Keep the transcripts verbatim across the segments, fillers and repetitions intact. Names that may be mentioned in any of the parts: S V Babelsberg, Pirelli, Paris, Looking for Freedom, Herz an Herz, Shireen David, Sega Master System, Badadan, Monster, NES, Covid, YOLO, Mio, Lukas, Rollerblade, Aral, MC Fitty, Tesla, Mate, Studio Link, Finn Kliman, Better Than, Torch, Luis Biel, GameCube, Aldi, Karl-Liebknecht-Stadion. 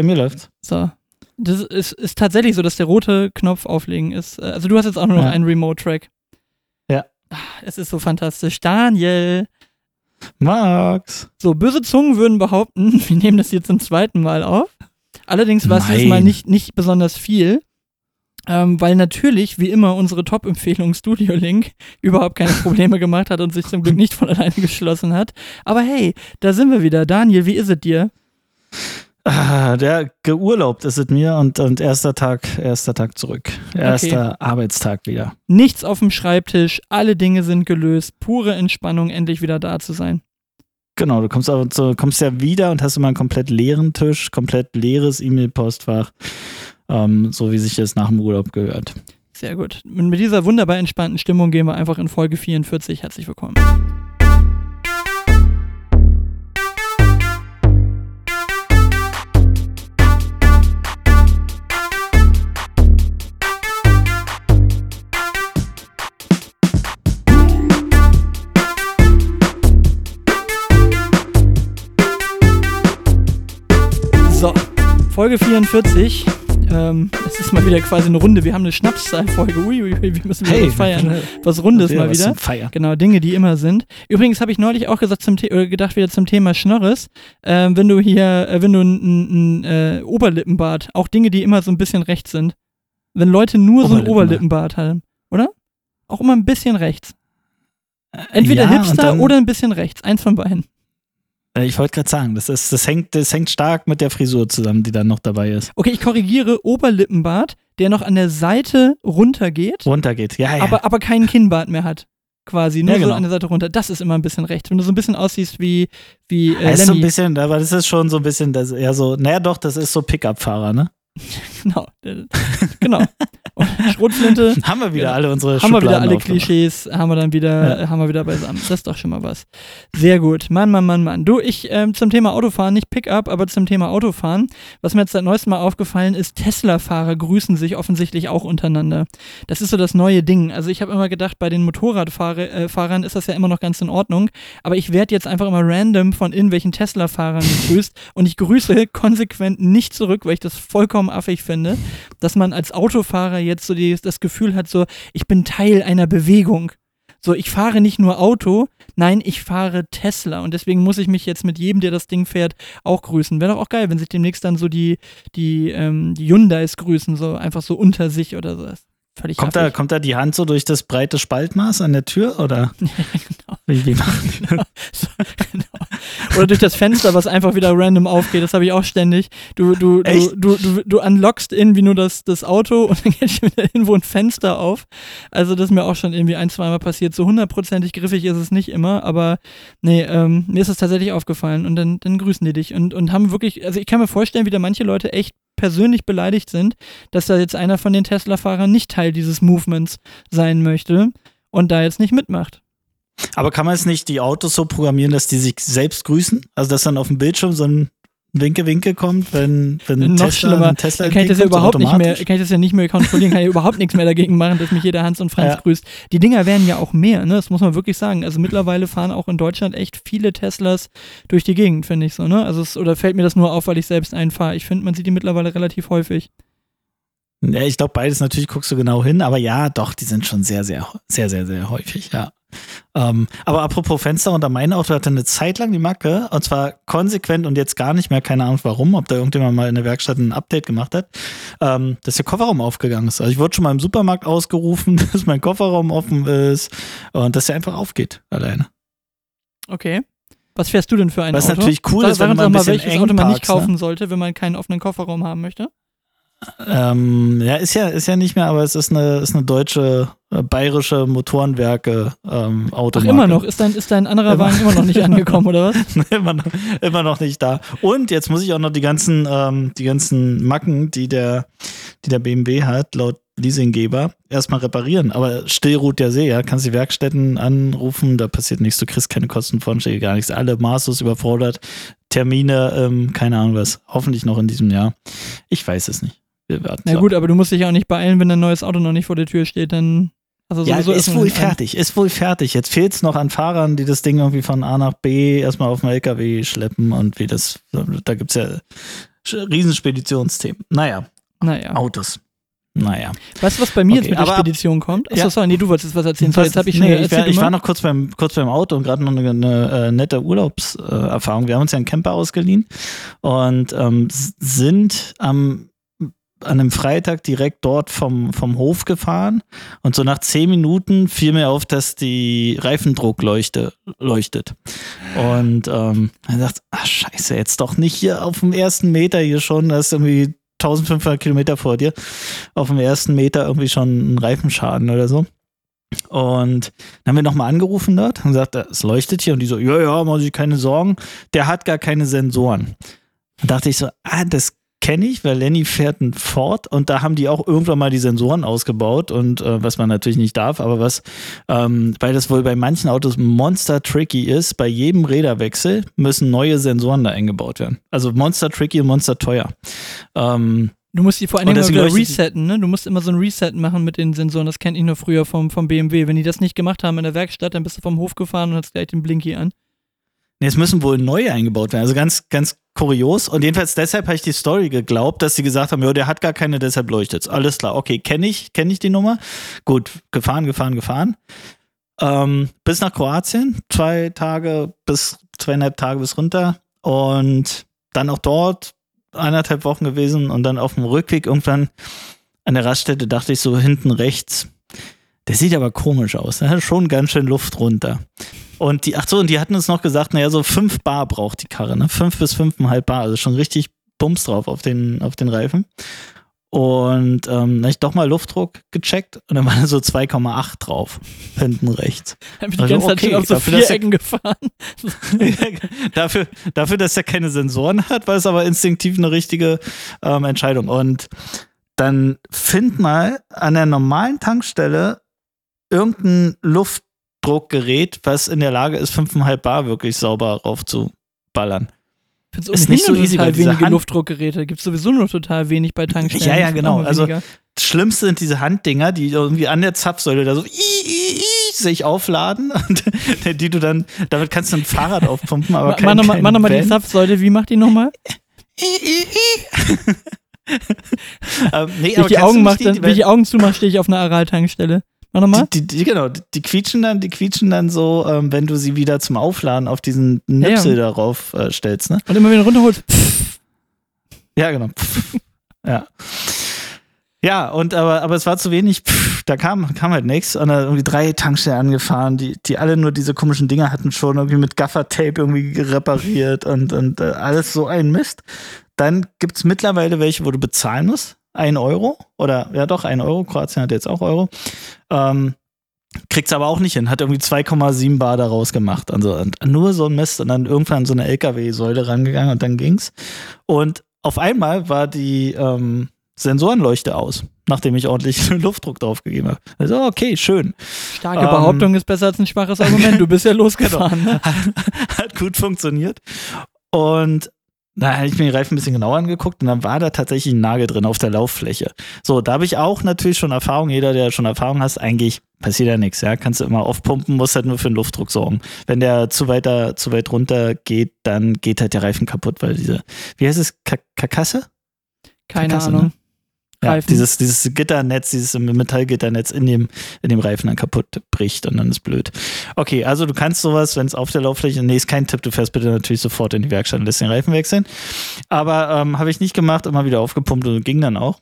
Bei mir läuft's. So. Das ist, ist tatsächlich so, dass der rote Knopf auflegen ist. Also du hast jetzt auch nur noch ja. einen Remote-Track. Ja. Es ist so fantastisch. Daniel. Max. So, böse Zungen würden behaupten, wir nehmen das jetzt zum zweiten Mal auf. Allerdings war es diesmal nicht, nicht besonders viel. Ähm, weil natürlich, wie immer, unsere Top-Empfehlung Studio Link überhaupt keine Probleme gemacht hat und sich zum Glück nicht von alleine geschlossen hat. Aber hey, da sind wir wieder. Daniel, wie ist es dir? Ah, der geurlaubt ist es mir und, und erster Tag, erster Tag zurück. Erster okay. Arbeitstag wieder. Nichts auf dem Schreibtisch, alle Dinge sind gelöst, pure Entspannung, endlich wieder da zu sein. Genau, du kommst, auch, du kommst ja wieder und hast immer einen komplett leeren Tisch, komplett leeres E-Mail-Postfach, ähm, so wie sich das nach dem Urlaub gehört. Sehr gut. Und mit dieser wunderbar entspannten Stimmung gehen wir einfach in Folge vierundvierzig. Herzlich willkommen. Folge vierundvierzig, ähm, es ist mal wieder quasi eine Runde, wir haben eine Schnapszahl-Folge, uiuiui, wir müssen wieder hey, was feiern, was Rundes mal wieder, genau, Dinge, die immer sind. Übrigens habe ich neulich auch gesagt zum The- gedacht wieder zum Thema Schnorres, ähm, wenn du hier, äh, wenn du ein äh, Oberlippenbart, auch Dinge, die immer so ein bisschen rechts sind, wenn Leute nur Oberlippen, so ein Oberlippenbart ja. haben, oder? Auch immer ein bisschen rechts. Entweder ja, Hipster oder ein bisschen rechts, eins von beiden. Ich wollte gerade sagen, das, ist, das, hängt, das hängt stark mit der Frisur zusammen, die dann noch dabei ist. Okay, ich korrigiere Oberlippenbart, der noch an der Seite runtergeht. Runtergeht, ja, ja. Aber, aber keinen Kinnbart mehr hat, quasi. Nur ja, genau. so an der Seite runter. Das ist immer ein bisschen rechts. Wenn du so ein bisschen aussiehst wie, wie äh, Lemmy. So ein bisschen, aber das ist schon so ein bisschen, das, ja so, naja doch, das ist so Pickup-Fahrer, ne? genau. genau. Und Schrotflinte. Haben wir wieder ja, alle unsere Schubladen. Haben wir wieder alle Klischees, haben wir dann wieder, ja. haben wir wieder beisammen. Das ist doch schon mal was. Sehr gut. Mann, Mann, Mann, Mann. Du, ich ähm, zum Thema Autofahren, nicht Pickup, aber zum Thema Autofahren. Was mir jetzt seit neuestem Mal aufgefallen ist, Tesla-Fahrer grüßen sich offensichtlich auch untereinander. Das ist so das neue Ding. Also ich habe immer gedacht, bei den Motorradfahrern äh, ist das ja immer noch ganz in Ordnung. Aber ich werde jetzt einfach immer random von irgendwelchen Tesla-Fahrern gegrüßt und ich grüße konsequent nicht zurück, weil ich das vollkommen affig finde, dass man als Autofahrer jetzt so die, das Gefühl hat, so ich bin Teil einer Bewegung. So, ich fahre nicht nur Auto, nein, ich fahre Tesla und deswegen muss ich mich jetzt mit jedem, der das Ding fährt, auch grüßen. Wäre doch auch geil, wenn sich demnächst dann so die, die, ähm, die Hyundais grüßen, so einfach so unter sich oder so. Völlig kommt da, kommt da die Hand so durch das breite Spaltmaß an der Tür, oder? genau. Wie, wie machen die genau. So, genau. Oder durch das Fenster, was einfach wieder random aufgeht. Das habe ich auch ständig. Du, du, du, du, du, du unlockst irgendwie nur das, das Auto und dann geht wieder irgendwo ein Fenster auf. Also das ist mir auch schon irgendwie ein, zweimal passiert. So hundertprozentig griffig ist es nicht immer, aber nee, ähm, mir ist es tatsächlich aufgefallen und dann, dann grüßen die dich und, und haben wirklich, also ich kann mir vorstellen, wie da manche Leute echt persönlich beleidigt sind, dass da jetzt einer von den Tesla-Fahrern nicht Teil dieses Movements sein möchte und da jetzt nicht mitmacht. Aber kann man es nicht die Autos so programmieren, dass die sich selbst grüßen? Also, dass dann auf dem Bildschirm so ein Winke-Winke kommt, wenn, wenn ein Tesla, ein Tesla dann kann ich das ja überhaupt nicht mehr, kann ich das ja nicht mehr kontrollieren, kann ich überhaupt nichts mehr dagegen machen, dass mich jeder Hans und Franz ja. grüßt. Die Dinger werden ja auch mehr, ne? Das muss man wirklich sagen. Also mittlerweile fahren auch in Deutschland echt viele Teslas durch die Gegend, finde ich so, ne? Also es, oder fällt mir das nur auf, weil ich selbst einen fahre. Ich finde, man sieht die mittlerweile relativ häufig. Ja, ich glaube, beides natürlich guckst du genau hin, aber ja, doch, die sind schon sehr, sehr, sehr, sehr, sehr häufig, ja. Ähm, aber apropos Fenster, unter meinem Auto hatte eine Zeit lang die Macke, und zwar konsequent und jetzt gar nicht mehr, keine Ahnung warum, ob da irgendjemand mal in der Werkstatt ein Update gemacht hat, ähm, dass der Kofferraum aufgegangen ist. Also ich wurde schon mal im Supermarkt ausgerufen, dass mein Kofferraum offen ist und dass der einfach aufgeht, alleine. Okay. Was fährst du denn für ein Was Auto? Was natürlich cool Sag, ist, wenn man ein bisschen mal, welches eng Auto man parks, nicht kaufen ne? sollte, wenn man keinen offenen Kofferraum haben möchte? Ähm, ja, ist ja, ist ja nicht mehr, aber es ist eine, ist eine deutsche, äh, bayerische Motorenwerke, ähm, Automarke. Ach, immer noch? Ist dein, ist dein anderer immer. Wagen immer noch nicht angekommen, oder was? immer, noch, immer noch nicht da. Und jetzt muss ich auch noch die ganzen, ähm, die ganzen Macken, die der, die der B M W hat, laut Leasinggeber, erstmal reparieren. Aber still ruht der See, ja. Kannst die Werkstätten anrufen, da passiert nichts. Du kriegst keine Kostenvoranschläge, gar nichts. Alle maßlos überfordert. Termine, ähm, keine Ahnung was. Hoffentlich noch in diesem Jahr. Ich weiß es nicht. Na gut, aber du musst dich auch nicht beeilen, wenn dein neues Auto noch nicht vor der Tür steht, dann... Also ja, ist wohl fertig, ist wohl fertig. Jetzt fehlt es noch an Fahrern, die das Ding irgendwie von A nach B erstmal auf dem L K W schleppen und wie das... Da gibt es ja Riesenspeditionsthemen. Naja. Naja. Autos. Naja. Weißt du, was bei mir okay, jetzt mit der Spedition kommt? Achso, ja. sorry, nee, du wolltest was erzählen. So, jetzt hab ich, nee, ich, war, ich war noch kurz beim, kurz beim Auto und gerade noch eine, eine äh, nette Urlaubserfahrung. Wir haben uns ja einen Camper ausgeliehen und ähm, sind am, an einem Freitag direkt dort vom, vom Hof gefahren und so nach zehn Minuten fiel mir auf, dass die Reifendruckleuchte leuchtet. Und ähm, dann dachte ich, ach scheiße, jetzt doch nicht hier auf dem ersten Meter hier schon, das ist irgendwie fünfzehnhundert Kilometer vor dir, auf dem ersten Meter irgendwie schon einen Reifenschaden oder so. Und dann haben wir nochmal angerufen dort und gesagt, es leuchtet hier. Und die so, ja, ja, muss ich keine Sorgen, der hat gar keine Sensoren. Da dachte ich so, ah, das kenne ich, weil Lenny fährt einen Ford und da haben die auch irgendwann mal die Sensoren ausgebaut und äh, was man natürlich nicht darf, aber was, ähm, weil das wohl bei manchen Autos monster tricky ist, bei jedem Räderwechsel müssen neue Sensoren da eingebaut werden. Also monster tricky und monster teuer. Ähm, du musst die vor allem immer resetten, ne? Du musst immer so ein Reset machen mit den Sensoren, das kenne ich noch früher vom, vom B M W. Wenn die das nicht gemacht haben in der Werkstatt, dann bist du vom Hof gefahren und hast gleich den Blinky an. Nee, es müssen wohl neue eingebaut werden, also ganz, ganz kurios. Und jedenfalls deshalb habe ich die Story geglaubt, dass sie gesagt haben, ja, der hat gar keine, deshalb leuchtet's. Alles klar, okay, kenne ich, kenne ich die Nummer. Gut, gefahren, gefahren, gefahren. Ähm, bis nach Kroatien, zwei Tage bis, zweieinhalb Tage bis runter. Und dann auch dort eineinhalb Wochen gewesen und dann auf dem Rückweg irgendwann an der Raststätte dachte ich so hinten rechts, der sieht aber komisch aus, ne? Schon ganz schön Luft runter. Und die, ach so, und die hatten uns noch gesagt, naja, so fünf Bar braucht die Karre, ne? Fünf bis fünfeinhalb Bar, also schon richtig Bums drauf auf den, auf den Reifen. Und ähm, dann habe ich doch mal Luftdruck gecheckt und dann waren so zwei Komma acht drauf, hinten rechts. Dann bin ich die ganze Zeit schon auf so vier Ecken gefahren. dafür, dafür, dass er keine Sensoren hat, war es aber instinktiv eine richtige ähm, Entscheidung. Und dann find mal an der normalen Tankstelle irgendein Luft Druckgerät, was in der Lage ist, fünfeinhalb Bar wirklich sauber raufzuballern. Find's ist nicht so easy bei dieser Hand. Luftdruckgeräte gibt es sowieso nur total wenig bei Tankstellen. Ja, ja, genau. Also das Schlimmste sind diese Handdinger, die irgendwie an der Zapfsäule da so ii, ii, ii, sich aufladen und die du dann, damit kannst du ein Fahrrad aufpumpen, aber kein, mach kein Mach nochmal die Zapfsäule, wie macht die nochmal? ähm, nee, wenn ich die Augen, macht, die, dann, wenn die Augen zumache, stehe ich auf einer Aral-Tankstelle. Noch mal? Die, die, die, genau, die, die quietschen dann, die quietschen dann so, ähm, wenn du sie wieder zum Aufladen auf diesen Nipsel ja, ja. darauf äh, stellst, ne? Und immer wieder runterholst. Ja, genau. ja. Ja, und aber, aber es war zu wenig, pff, da kam, kam halt nichts. Und dann irgendwie drei Tankstellen angefahren, die, die alle nur diese komischen Dinger hatten schon irgendwie mit Gaffer-Tape irgendwie repariert und, und äh, alles so ein Mist. Dann gibt's mittlerweile welche, wo du bezahlen musst. Ein Euro oder ja doch, ein Euro. Kroatien hat jetzt auch Euro. Ähm, kriegt's aber auch nicht hin. Hat irgendwie zwei Komma sieben Bar daraus gemacht. Also und nur so ein Mist und dann irgendwann so eine L K W-Säule rangegangen und dann ging's. Und auf einmal war die ähm, Sensorenleuchte aus, nachdem ich ordentlich Luftdruck draufgegeben habe. Also okay, schön. Starke ähm, Behauptung ist besser als ein schwaches Argument. Du bist ja losgefahren. Genau. hat, hat gut funktioniert. Und da habe ich mir den Reifen ein bisschen genauer angeguckt und dann war da tatsächlich ein Nagel drin auf der Lauffläche. So, da habe ich auch natürlich schon Erfahrung. Jeder, der schon Erfahrung hast, eigentlich passiert ja nichts. Ja, kannst du immer aufpumpen, musst halt nur für den Luftdruck sorgen. Wenn der zu weit, da, zu weit runter geht, dann geht halt der Reifen kaputt, weil diese, wie heißt es, K- Karkasse? Keine Karkasse, Ahnung. Ne? Ja, dieses, dieses Gitternetz, dieses Metallgitternetz in dem, in dem Reifen dann kaputt bricht und dann ist blöd. Okay, also du kannst sowas, wenn es auf der Lauffläche, nee, ist kein Tipp, du fährst bitte natürlich sofort in die Werkstatt und lässt den Reifen wechseln. Aber ähm, habe ich nicht gemacht, immer wieder aufgepumpt und ging dann auch.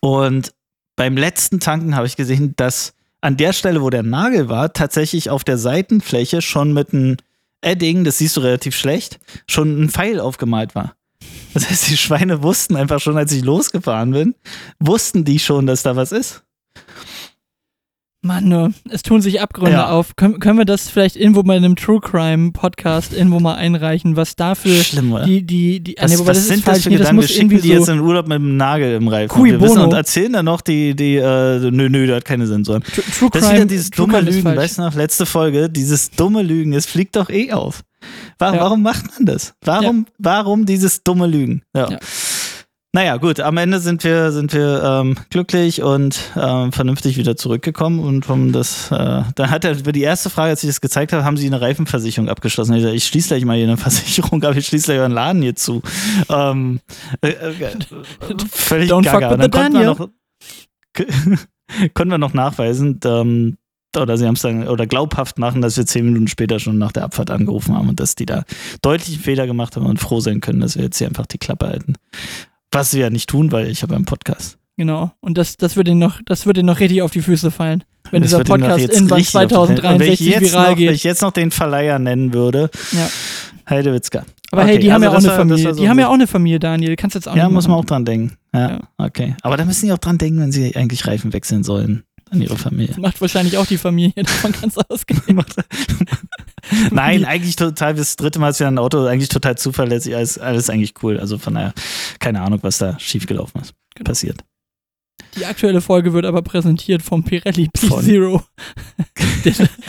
Und beim letzten Tanken habe ich gesehen, dass an der Stelle, wo der Nagel war, tatsächlich auf der Seitenfläche schon mit einem Edding, das siehst du relativ schlecht, schon ein Pfeil aufgemalt war. Das heißt, die Schweine wussten einfach schon, als ich losgefahren bin, wussten die schon, dass da was ist. Mann, es tun sich Abgründe ja. auf. Können, können wir das vielleicht irgendwo mal in einem True-Crime-Podcast irgendwo mal einreichen, was dafür Schlimm, oder? die... die, die was nee, was das sind ist das für nee, Gedanken? Das wir schicken die so jetzt in den Urlaub mit einem Nagel im Reifen. Cui Bono. Und, und erzählen dann noch die... die äh, nö, nö, der hat keine Sensoren. True, True das Crime, ist wieder dieses True dumme Lügen, weißt du noch, letzte Folge, dieses dumme Lügen, es fliegt doch eh auf. Warum, ja. warum macht man das? Warum, ja. warum dieses dumme Lügen? Ja. Ja. Naja, gut, am Ende sind wir, sind wir ähm, glücklich und ähm, vernünftig wieder zurückgekommen. Und um das, äh, dann hat er die erste Frage, als ich das gezeigt habe, haben sie eine Reifenversicherung abgeschlossen. Ich dachte, ich schließe gleich mal hier eine Versicherung, aber ich schließe gleich euren Laden hier zu. Ähm, äh, äh, völlig Don't gaga. Fuck with the Daniel. Konnten wir noch nachweisen, ähm, oder sie haben es dann oder glaubhaft machen, dass wir zehn Minuten später schon nach der Abfahrt angerufen haben und dass die da deutlichen Fehler gemacht haben und froh sein können, dass wir jetzt hier einfach die Klappe halten. Was wir ja nicht tun, weil ich habe einen Podcast. Genau. Und das, das wird Ihnen noch, das wird Ihnen noch richtig auf die Füße fallen, wenn das dieser Podcast in zwanzig dreiundsechzig viral noch, geht. Wenn ich jetzt noch den Verleiher nennen würde, ja. Heidewitzka. Aber okay, hey, die also haben ja auch eine war, Familie. So die haben ja auch eine Familie, Daniel. Kannst jetzt auch ja, muss man auch dran denken. Ja, ja, okay. Aber da müssen die auch dran denken, wenn sie eigentlich Reifen wechseln sollen. An ihre Familie. Das macht wahrscheinlich auch die Familie, davon kannst du ausgehen. Nein, eigentlich total, das dritte Mal ist ja ein Auto, eigentlich total zuverlässig, alles, alles eigentlich cool. Also von daher, keine Ahnung, was da schiefgelaufen ist. Genau. Passiert. Die aktuelle Folge wird aber präsentiert vom Pirelli P Zero.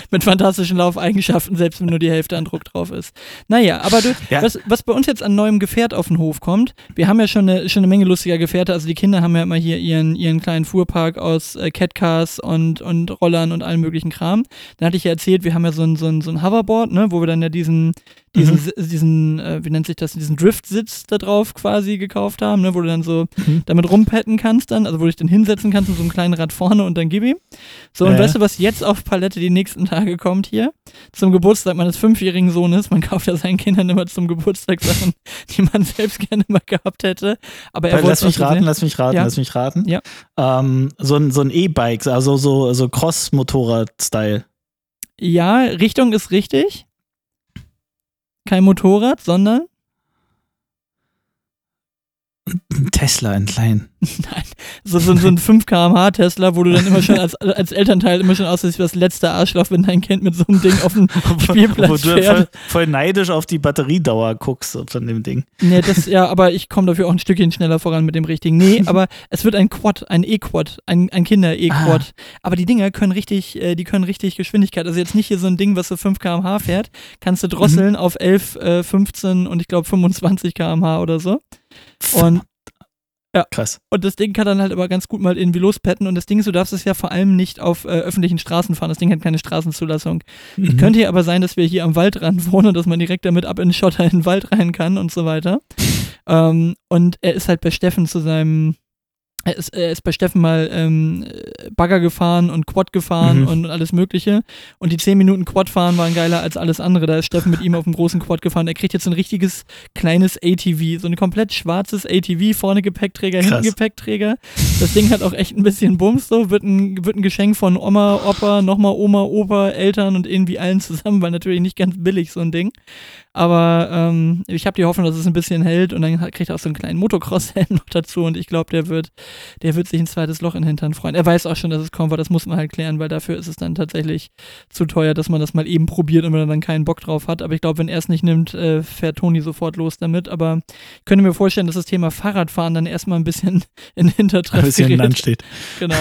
Mit fantastischen Laufeigenschaften, selbst wenn nur die Hälfte an Druck drauf ist. Naja, aber du, ja. was, was bei uns jetzt an neuem Gefährt auf den Hof kommt, wir haben ja schon eine, schon eine Menge lustiger Gefährte, also die Kinder haben ja immer hier ihren, ihren kleinen Fuhrpark aus äh, Catcars und, und Rollern und allem möglichen Kram. Dann hatte ich ja erzählt, wir haben ja so ein, so ein, so ein Hoverboard, ne, wo wir dann ja diesen diesen, mhm. diesen äh, wie nennt sich das, diesen Drift-Sitz da drauf quasi gekauft haben, ne, wo du dann so mhm. damit rumpetten kannst dann, also wo du dich dann hinsetzen kannst mit so einem kleinen Rad vorne und dann gib ihm. So, äh. und weißt du, was jetzt auf Palette die nächsten Tage kommt hier? Zum Geburtstag meines fünfjährigen Sohnes, man kauft ja seinen Kindern immer zum Geburtstag Sachen, die man selbst gerne mal gehabt hätte, aber er wollte lass mich raten, sehen. lass mich raten, ja. lass mich raten. Ja. Ähm, so ein so ein E-Bike, also so, so Cross-Motorrad-Style. Ja, Richtung ist richtig. Kein Motorrad, sondern ein Tesla, ein klein. Nein, so, so, so ein fünf Kilometer pro Stunde Tesla, wo du dann immer schon als, als Elternteil immer schon aussiehst wie das letzte Arschloch, wenn dein Kind mit so einem Ding auf dem Spielplatz wo fährt. Du voll, voll neidisch auf die Batteriedauer guckst von dem Ding. Nee, das, ja, aber ich komme dafür auch ein Stückchen schneller voran mit dem richtigen. Nee, aber es wird ein Quad, ein E-Quad, ein, ein Kinder-E-Quad. Ah. Aber die Dinger können richtig, die können richtig Geschwindigkeit. Also jetzt nicht hier so ein Ding, was so fünf Kilometer pro Stunde fährt, kannst du drosseln mhm. auf elf, fünfzehn und ich glaube fünfundzwanzig Kilometer pro Stunde oder so. Und ja. Krass. Und das Ding kann dann halt aber ganz gut mal irgendwie lospetten. Und das Ding ist, du darfst es ja vor allem nicht auf äh, öffentlichen Straßen fahren. Das Ding hat keine Straßenzulassung. Mhm. Könnte ja aber sein, dass wir hier am Waldrand wohnen und dass man direkt damit ab in den Schotter in den Wald rein kann und so weiter. ähm, und er ist halt bei Steffen zu seinem... Er ist, er ist bei Steffen mal ähm, Bagger gefahren und Quad gefahren mhm. und alles mögliche. Und die zehn Minuten Quad fahren waren geiler als alles andere. Da ist Steffen mit ihm auf dem großen Quad gefahren. Er kriegt jetzt so ein richtiges kleines A T V. So ein komplett schwarzes A T V. Vorne Gepäckträger, Krass. hinten Gepäckträger. Das Ding hat auch echt ein bisschen Bums. So wird ein, wird ein Geschenk von Oma, Opa, nochmal Oma, Opa, Eltern und irgendwie allen zusammen. Weil natürlich nicht ganz billig so ein Ding. Aber ähm, ich habe die Hoffnung, dass es ein bisschen hält. Und dann kriegt er auch so einen kleinen Motocross-Helm noch dazu. Und ich glaube, der wird... Der wird sich ein zweites Loch in den Hintern freuen. Er weiß auch schon, dass es kommt, weil das muss man halt klären, weil dafür ist es dann tatsächlich zu teuer, dass man das mal eben probiert und man dann keinen Bock drauf hat. Aber ich glaube, wenn er es nicht nimmt, äh, fährt Toni sofort los damit. Aber ich könnte mir vorstellen, dass das Thema Fahrradfahren dann erstmal ein bisschen in den Hintertreff ein bisschen gerät. Land steht. Genau.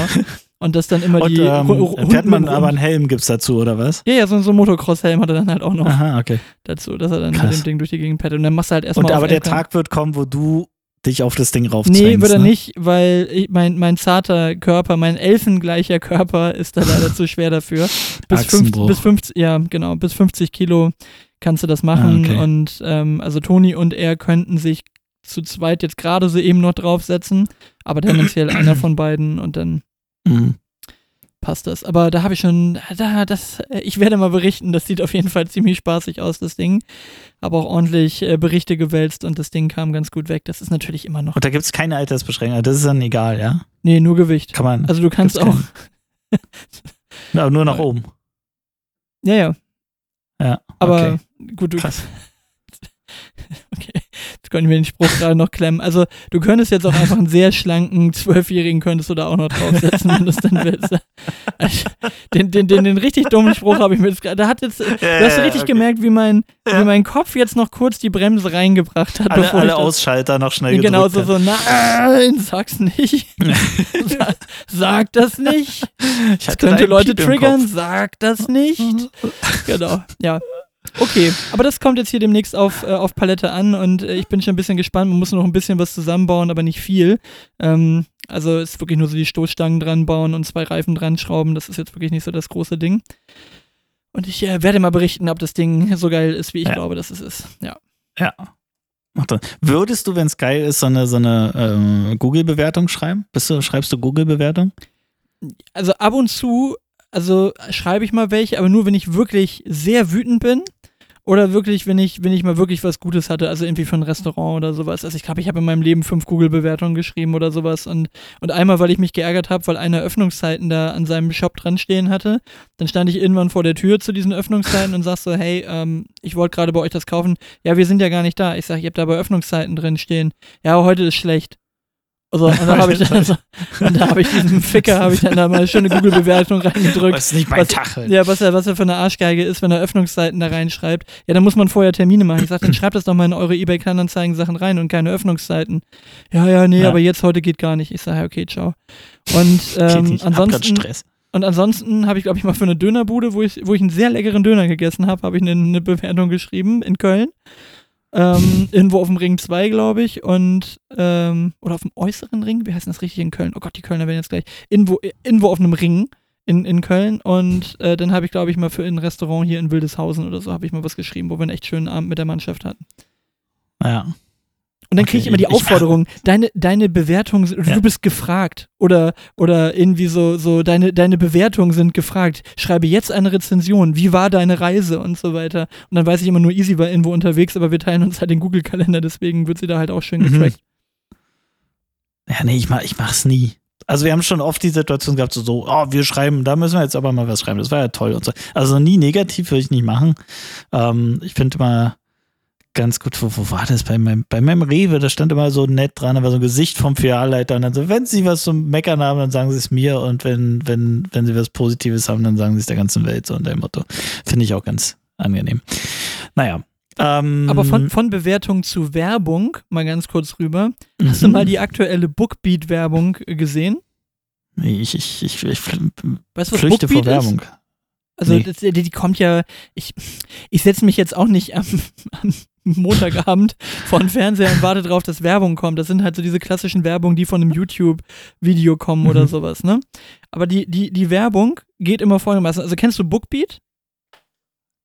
Und das dann immer und, die... Ähm, Runden fährt man aber einen Helm, gibt's dazu, oder was? Ja, ja, so, so ein Motocross-Helm hat er dann halt auch noch Aha, okay. dazu, dass er dann Krass. mit dem Ding durch die Gegend paddelt. Und dann machst du halt erstmal... Und aber der Tag wird kommen, wo du... dich auf das Ding raufzwängst. Nee, würde er ne? nicht, weil ich, mein, mein zarter Körper, mein elfengleicher Körper ist da leider zu schwer dafür. Bis fünfzig, bis fünfzig, ja, genau, bis fünfzig Kilo kannst du das machen. Ah, okay. Und ähm, also Toni und er könnten sich zu zweit jetzt gerade so eben noch draufsetzen, aber tendenziell einer von beiden und dann mhm. passt das. Aber da habe ich schon, da das, ich werde mal berichten, das sieht auf jeden Fall ziemlich spaßig aus, das Ding. Aber auch ordentlich äh, Berichte gewälzt und das Ding kam ganz gut weg. Das ist natürlich immer noch... Und da gibt es keine Altersbeschränkung, das ist dann egal, ja? Nee, nur Gewicht. Kann man. Also du kannst auch... Na, nur nach oben. Ja, ja. Ja, okay. Aber gut, du... Krass. Okay, jetzt konnte ich mir den Spruch gerade noch klemmen. Also du könntest jetzt auch einfach einen sehr schlanken Zwölfjährigen könntest du da auch noch draufsetzen, wenn du es dann willst. Also, den, den, den, den richtig dummen Spruch habe ich mir jetzt gerade, da hat jetzt, ja, du hast ja, richtig okay. gemerkt, wie mein, ja. wie mein Kopf jetzt noch kurz die Bremse reingebracht hat. Alle, bevor alle ich das, Ausschalter noch schnell gedrückt Genau, so, so, nein, sag's nicht. Sa- sag das nicht. Das könnte Leute triggern, sag das nicht. Genau, ja. Okay, aber das kommt jetzt hier demnächst auf, äh, auf Palette an und äh, ich bin schon ein bisschen gespannt. Man muss noch ein bisschen was zusammenbauen, aber nicht viel. Ähm, also ist wirklich nur so die Stoßstangen dran bauen und zwei Reifen dran schrauben. Das ist jetzt wirklich nicht so das große Ding. Und ich äh, werde mal berichten, ob das Ding so geil ist, wie ich ja. glaube, dass es ist. Ja. Ja. Würdest du, wenn es geil ist, so eine, so eine ähm, Google-Bewertung schreiben? Bist du, schreibst du Google-Bewertung? Also ab und zu, also schreibe ich mal welche, aber nur, wenn ich wirklich sehr wütend bin oder wirklich, wenn ich, wenn ich mal wirklich was Gutes hatte, also irgendwie für ein Restaurant oder sowas. Also ich glaube, ich habe in meinem Leben fünf Google-Bewertungen geschrieben oder sowas und, und einmal, weil ich mich geärgert habe, weil einer Öffnungszeiten da an seinem Shop dran stehen hatte, dann stand ich irgendwann vor der Tür zu diesen Öffnungszeiten und sag so, hey, ähm, ich wollte gerade bei euch das kaufen. Ja, wir sind ja gar nicht da. Ich sag, ihr habt da bei Öffnungszeiten drin stehen. Ja, heute ist schlecht. Also, und dann habe ich, also, hab ich diesen Ficker, habe ich dann da mal eine schöne Google-Bewertung reingedrückt. Das ist nicht mein was, Tachel. Ja, was er, was er für eine Arschgeige ist, wenn er Öffnungszeiten da reinschreibt. Ja, dann muss man vorher Termine machen. Ich sage, dann schreibt das doch mal in eure eBay-Kleinanzeigen-Sachen rein und keine Öffnungszeiten. Ja, ja, nee, ja. aber jetzt heute geht gar nicht. Ich sage, okay, ciao. Und ähm, ansonsten, und ansonsten habe ich, glaube ich, mal für eine Dönerbude, wo ich, wo ich einen sehr leckeren Döner gegessen habe, habe ich eine, eine Bewertung geschrieben in Köln. Ähm, irgendwo auf dem Ring zwei, glaube ich, und ähm, oder auf dem äußeren Ring, wie heißt das richtig in Köln? Oh Gott, die Kölner werden jetzt gleich. Irgendwo, irgendwo auf einem Ring in, in Köln und äh, dann habe ich, glaube ich, mal für ein Restaurant hier in Wildeshausen oder so, habe ich mal was geschrieben, wo wir einen echt schönen Abend mit der Mannschaft hatten. Ja. Und dann okay, kriege ich immer die Aufforderung, ich, deine, deine Bewertungen, du ja. bist gefragt oder, oder irgendwie so, so deine, deine Bewertungen sind gefragt, schreibe jetzt eine Rezension, wie war deine Reise und so weiter. Und dann weiß ich immer nur, Easy war irgendwo unterwegs, aber wir teilen uns halt den Google-Kalender, deswegen wird sie da halt auch schön getrackt. Mhm. Ja, nee, ich, mach, ich mach's nie. Also wir haben schon oft die Situation gehabt, so, so, oh, wir schreiben, da müssen wir jetzt aber mal was schreiben, das war ja toll und so. Also nie negativ würde ich nicht machen. Ähm, ich finde immer ganz gut, wo, wo war das? Bei meinem, bei meinem Rewe, da stand immer so nett dran, da war so ein Gesicht vom Filialleiter und dann so, wenn sie was zum Meckern haben, dann sagen sie es mir und wenn, wenn, wenn sie was Positives haben, dann sagen sie es der ganzen Welt, so in dem Motto. Finde ich auch ganz angenehm. Naja. Ähm, Aber von, von Bewertung zu Werbung, mal ganz kurz rüber. Mhm. Hast du mal die aktuelle Bookbeat-Werbung gesehen? Nee, ich, ich, ich, ich fl- weißt, was flüchte Bookbeat vor Werbung. Ist? Also, nee. das, die, die kommt ja, ich, ich setze mich jetzt auch nicht am, am Montagabend vor den Fernseher und warte drauf, dass Werbung kommt. Das sind halt so diese klassischen Werbungen, die von einem YouTube-Video kommen mhm. oder sowas, ne? Aber die, die, die Werbung geht immer folgendermaßen. Also, kennst du Bookbeat?